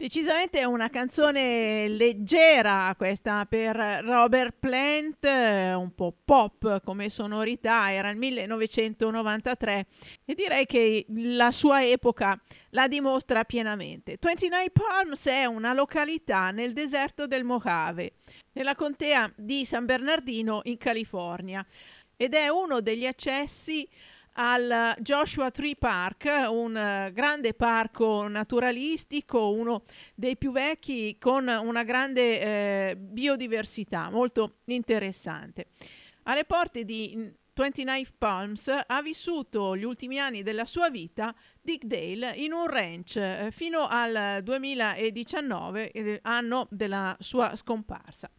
Decisamente è una canzone leggera questa per Robert Plant, un po' pop come sonorità, era il 1993 e direi che la sua epoca la dimostra pienamente. 29 Palms è una località nel deserto del Mojave, nella contea di San Bernardino in California, ed è uno degli accessi al Joshua Tree Park, un grande parco naturalistico, uno dei più vecchi con una grande biodiversità, molto interessante. Alle porte di 29 Palms ha vissuto gli ultimi anni della sua vita Dick Dale in un ranch fino al 2019, anno della sua scomparsa.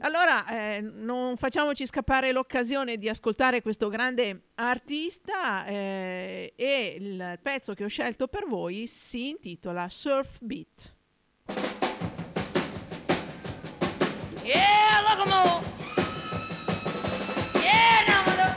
Allora non facciamoci scappare l'occasione di ascoltare questo grande artista e il pezzo che ho scelto per voi si intitola Surf Beat. Yeah, look 'em all. Yeah, now mother.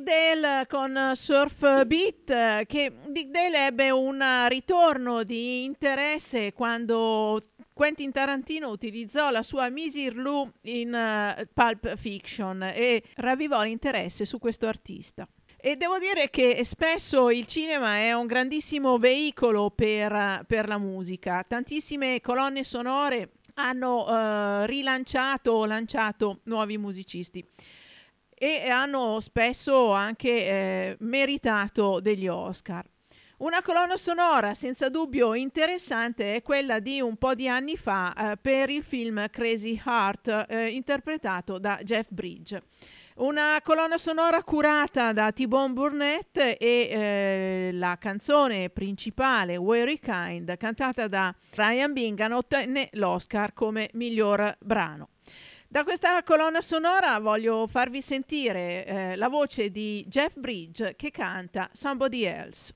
Dick Dale con Surf Beat, che Dick Dale ebbe un ritorno di interesse quando Quentin Tarantino utilizzò la sua Missy Lou in Pulp Fiction e ravvivò l'interesse su questo artista. E devo dire che spesso il cinema è un grandissimo veicolo per la musica. Tantissime colonne sonore hanno rilanciato o lanciato nuovi musicisti e hanno spesso anche meritato degli Oscar. Una colonna sonora senza dubbio interessante è quella di un po' di anni fa per il film Crazy Heart, interpretato da Jeff Bridges. Una colonna sonora curata da T-Bone Burnett e la canzone principale Very Kind, cantata da Ryan Bingham, ottenne l'Oscar come miglior brano. Da questa colonna sonora voglio farvi sentire la voce di Jeff Bridges che canta Somebody Else.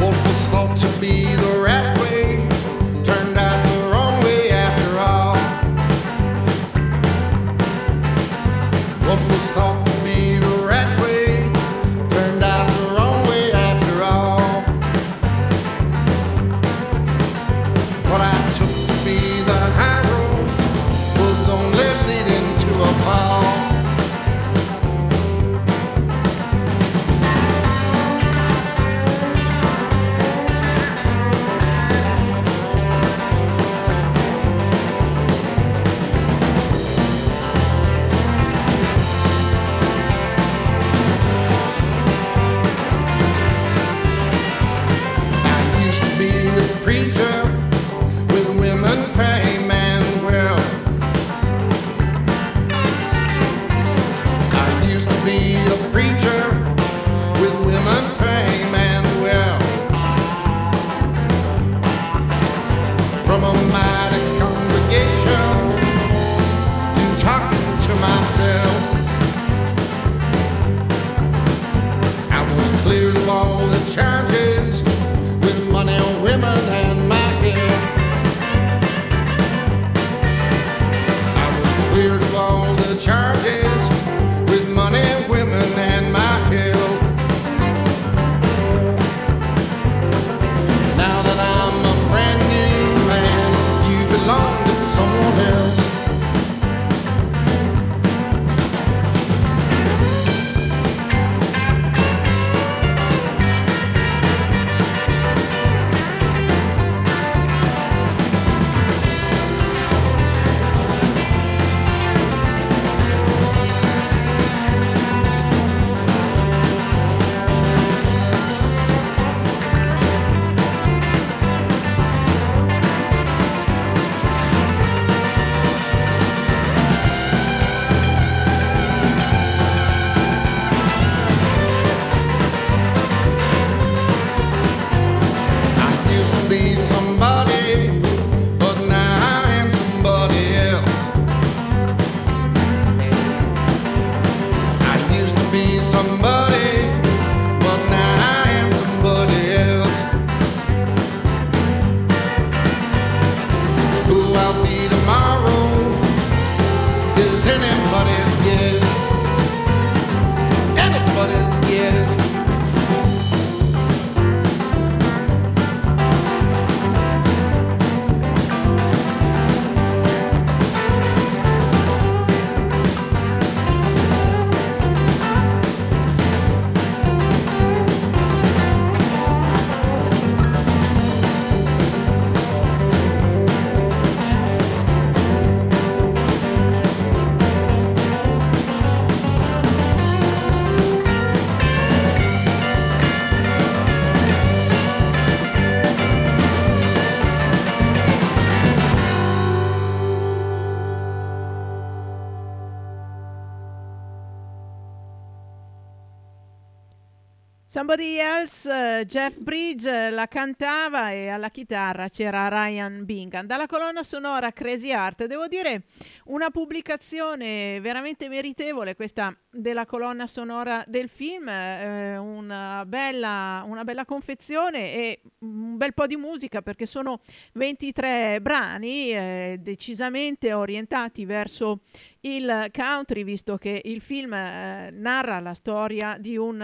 What was thought to be the right way turned out the wrong way. Somebody Else, Jeff Bridges la cantava e alla chitarra c'era Ryan Bingham. Dalla colonna sonora Crazy Heart, devo dire una pubblicazione veramente meritevole questa della colonna sonora del film, una bella confezione e un bel po' di musica, perché sono 23 brani decisamente orientati verso il country, visto che il film narra la storia di un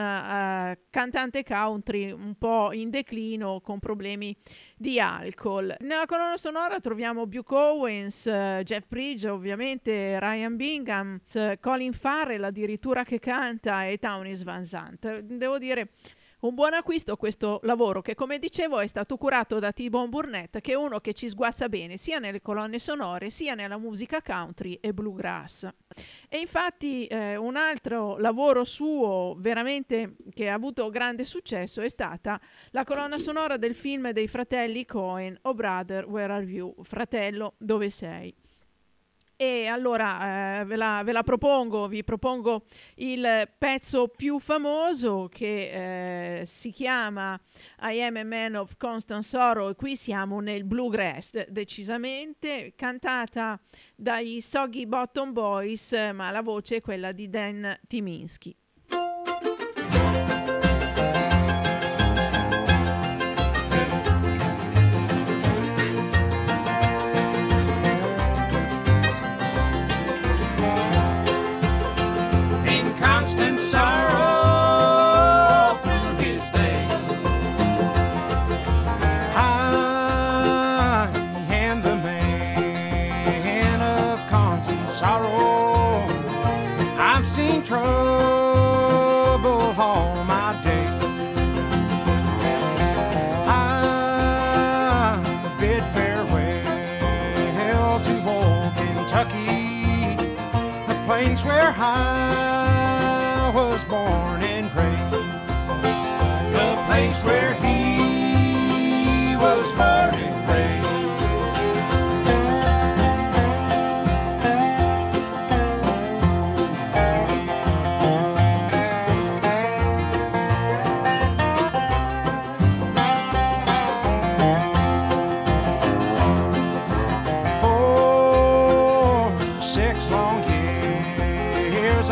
cantante country un po' in declino con problemi di alcol. Nella colonna sonora troviamo Buck Owens, Jeff Bridges, ovviamente Ryan Bingham, Colin Farrell addirittura che canta e Townes Van Zandt. Devo dire un buon acquisto questo lavoro che, come dicevo, è stato curato da T-Bone Burnett, che è uno che ci sguazza bene sia nelle colonne sonore sia nella musica country e bluegrass. E infatti un altro lavoro suo veramente che ha avuto grande successo è stata la colonna sonora del film dei fratelli Coen, Oh Brother, Where Are You? Fratello, dove sei? E allora vi propongo il pezzo più famoso che si chiama I Am a Man of Constant Sorrow, e qui siamo nel bluegrass decisamente, cantata dai Soggy Bottom Boys, ma la voce è quella di Dan Tyminski. Trouble all my day. I bid farewell to old Kentucky, the place where I was born and raised, the place where he was born and raised.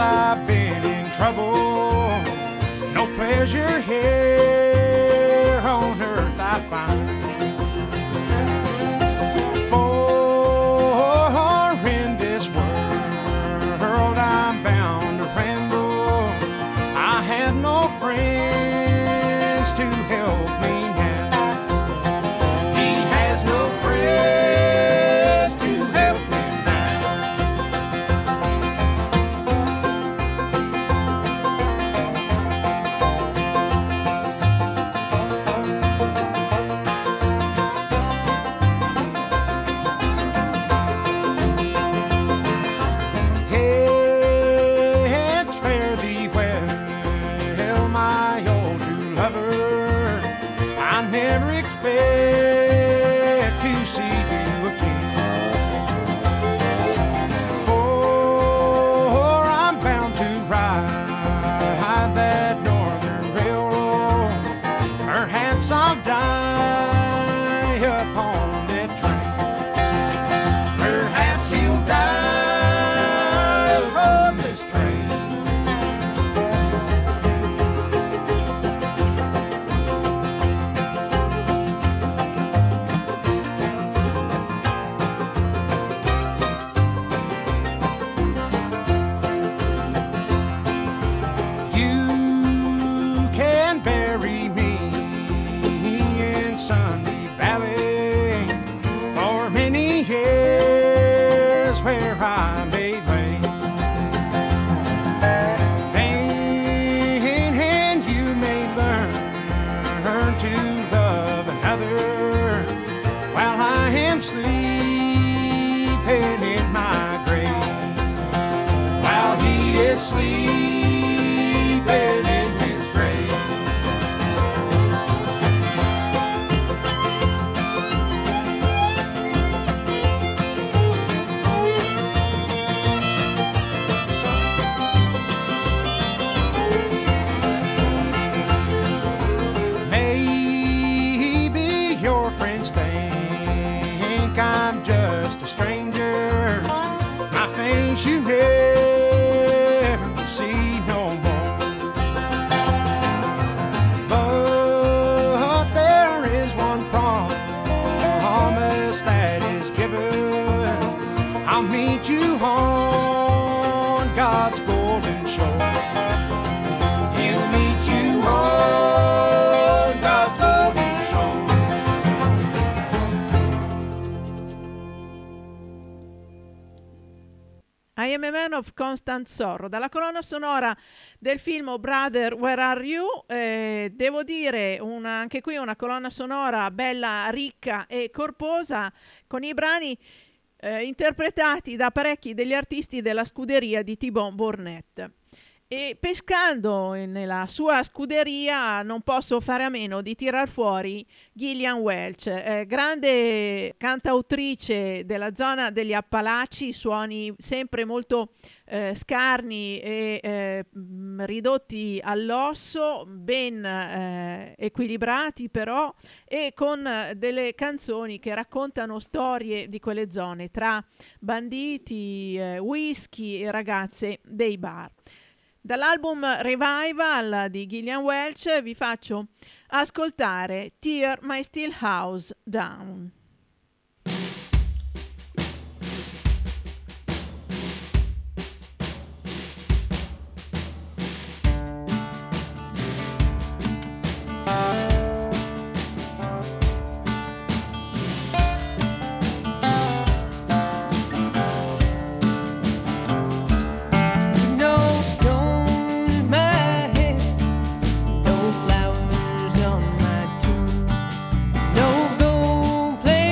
I've been in trouble, no pleasure here on earth I find, for in this world I'm bound to ramble, I have no friends to help me now, he has no friends. friends think I'm just a stranger. My face you never will see no more. But there is one promise that is given. I'll meet you on God's golden shore. He'll meet you on God's golden shore. I am a man of constant sorrow, dalla colonna sonora del film Oh Brother, Where Are You? Devo dire anche qui una colonna sonora bella, ricca e corposa, con i brani interpretati da parecchi degli artisti della scuderia di T-Bone Burnett. E pescando nella sua scuderia non posso fare a meno di tirar fuori Gillian Welch, grande cantautrice della zona degli Appalachi, suoni sempre molto scarni e ridotti all'osso, ben equilibrati però, e con delle canzoni che raccontano storie di quelle zone, tra banditi, whisky e ragazze dei bar. Dall'album Revival di Gillian Welch vi faccio ascoltare Tear My Still House Down. Play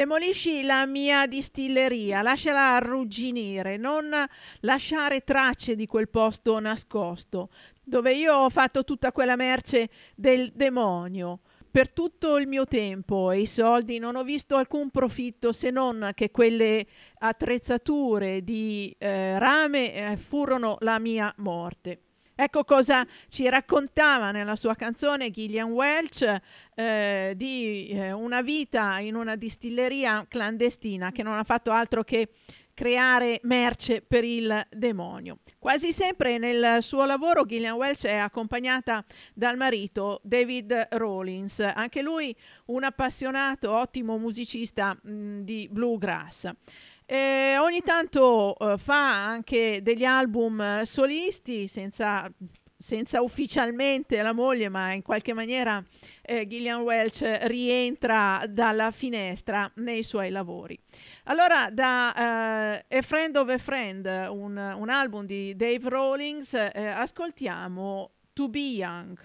Demolisci la mia distilleria, lasciala arrugginire, non lasciare tracce di quel posto nascosto, dove io ho fatto tutta quella merce del demonio. Per tutto il mio tempo e i soldi non ho visto alcun profitto, se non che quelle attrezzature di rame furono la mia morte. Ecco cosa ci raccontava nella sua canzone Gillian Welch di una vita in una distilleria clandestina che non ha fatto altro che creare merce per il demonio. Quasi sempre nel suo lavoro Gillian Welch è accompagnata dal marito David Rawlins, anche lui un appassionato, ottimo musicista di bluegrass. Ogni tanto fa anche degli album solisti senza ufficialmente la moglie, ma in qualche maniera Gillian Welch rientra dalla finestra nei suoi lavori. Allora da A Friend of a Friend, un album di Dave Rawlings, ascoltiamo To Be Young.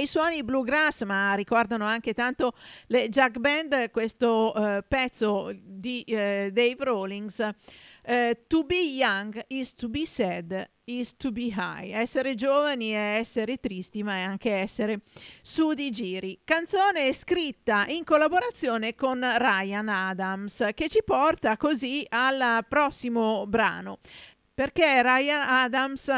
i suoni bluegrass, ma ricordano anche tanto le jug band, questo pezzo di Dave Rawlings. To be young is to be sad, is to be high. Essere giovani è essere tristi, ma è anche essere su di giri. Canzone scritta in collaborazione con Ryan Adams, che ci porta così al prossimo brano. Perché Ryan Adams,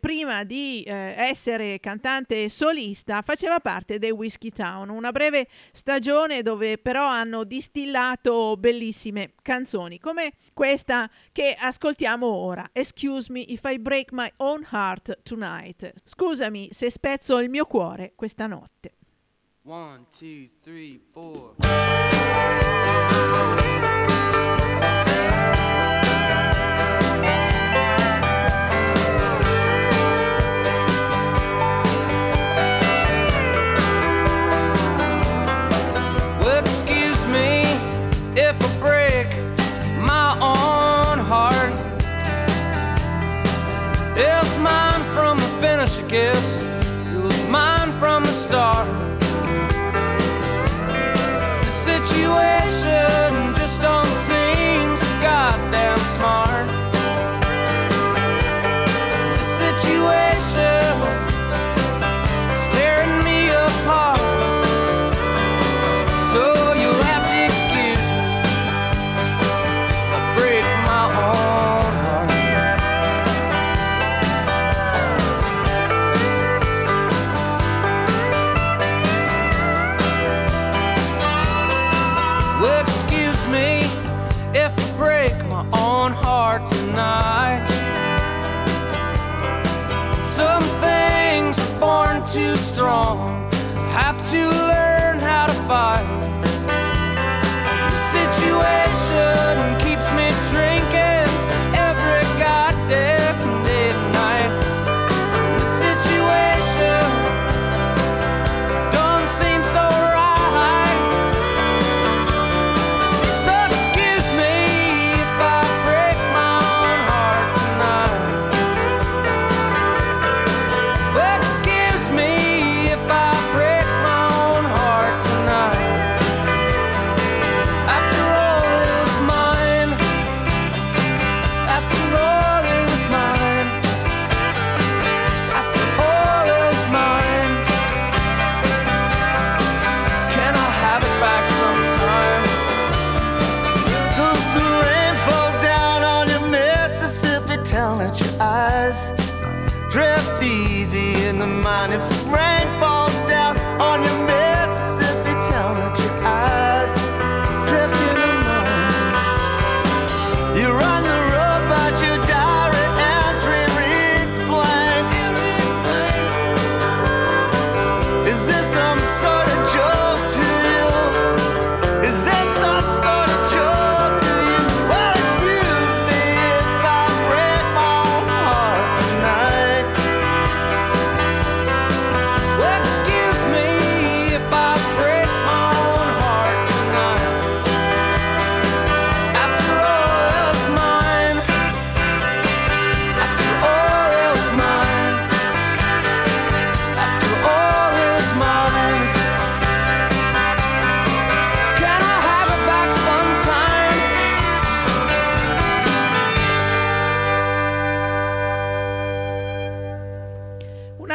prima di essere cantante solista, faceva parte dei Whiskey Town, una breve stagione dove però hanno distillato bellissime canzoni, come questa che ascoltiamo ora, Excuse me if I break my own heart tonight. Scusami se spezzo il mio cuore questa notte. 1, 2, 3, 4. It's mine from the finish, I guess. It was mine from the start. The situation just don't seem so goddamn smart. The situation is tearing me apart. Tonight, some things are born too strong. Have to learn how to fight. The situation keeps me drinking every goddamn day and night. The situation don't seem so right.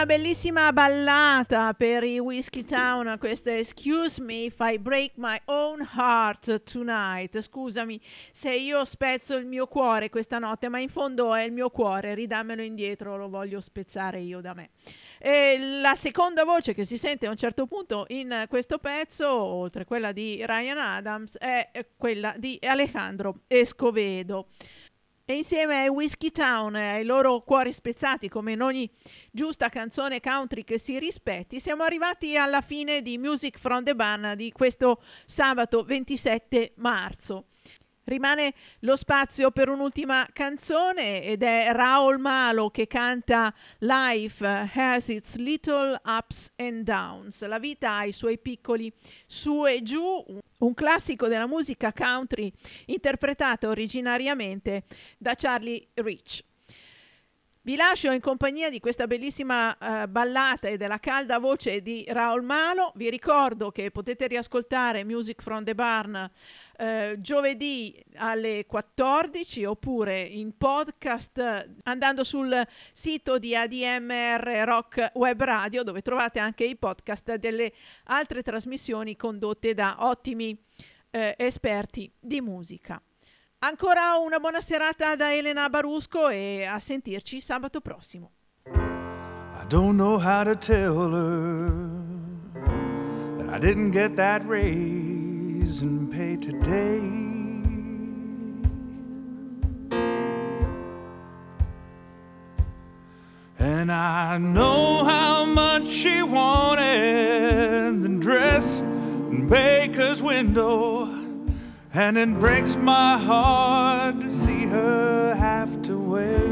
Bellissima ballata per i Whiskey Town, questa Excuse me if I break my own heart tonight. Scusami se io spezzo il mio cuore questa notte, ma in fondo è il mio cuore, ridammelo indietro, lo voglio spezzare io da me. E la seconda voce che si sente a un certo punto in questo pezzo, oltre quella di Ryan Adams, è quella di Alejandro Escovedo. E insieme ai Whiskey Town e ai loro cuori spezzati, come in ogni giusta canzone country che si rispetti, siamo arrivati alla fine di Music from the Barn di questo sabato 27 marzo. Rimane lo spazio per un'ultima canzone ed è Raoul Malo che canta Life has its little ups and downs. La vita ha i suoi piccoli su e giù, un classico della musica country interpretato originariamente da Charlie Rich. Vi lascio in compagnia di questa bellissima ballata e della calda voce di Raoul Malo. Vi ricordo che potete riascoltare Music from the Barn giovedì alle 14 oppure in podcast andando sul sito di ADMR Rock Web Radio, dove trovate anche i podcast delle altre trasmissioni condotte da ottimi esperti di musica. Ancora una buona serata da Elena Barusco e a sentirci sabato prossimo. I don't know how to tell her that I didn't get that raise and pay today. And I know how much she wanted the dress in Baker's window. And it breaks my heart to see her have to wait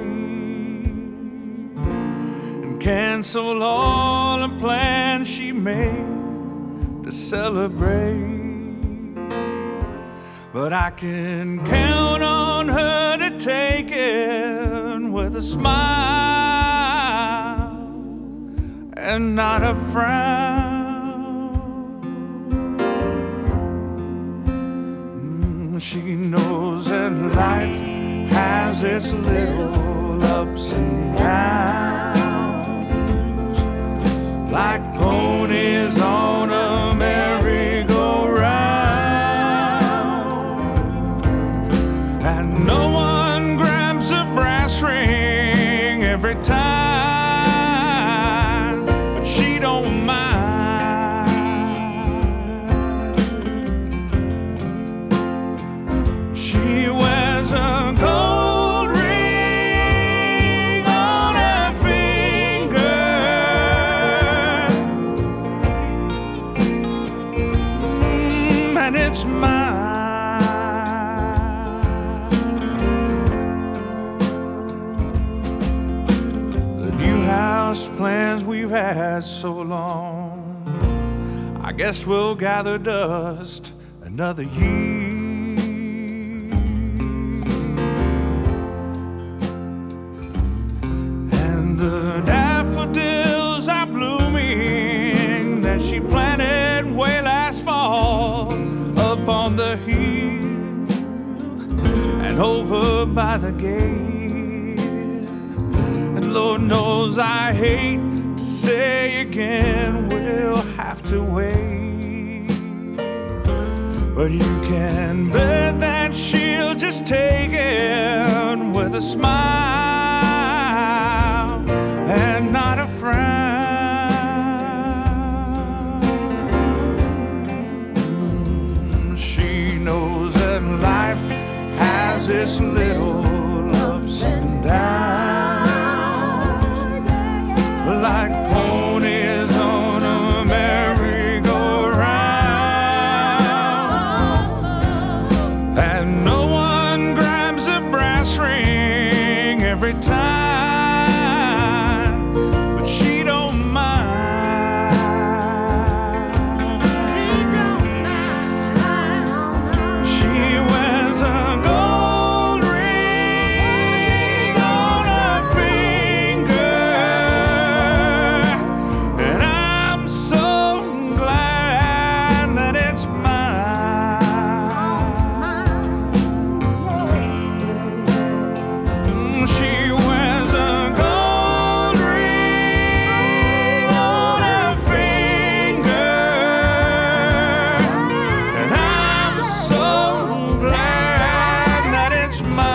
and cancel all the plans she made to celebrate. But I can count on her to take it with a smile and not a frown. She knows that life has its little ups and downs, like ponies on a merry-go-round. And no one grabs a brass ring every time, but she don't mind. Plans we've had so long, I guess we'll gather dust another year. And the daffodils are blooming that she planted way last fall up on the hill and over by the gate. Lord knows I hate to say again, we'll have to wait. But you can bet that she'll just take it with a smile and not a frown. She knows that life has its little ups and downs, like ponies on a merry-go-round. And no one grabs a brass ring every time, but she don't mind. She don't mind. She wears a gold ring on her finger. It's my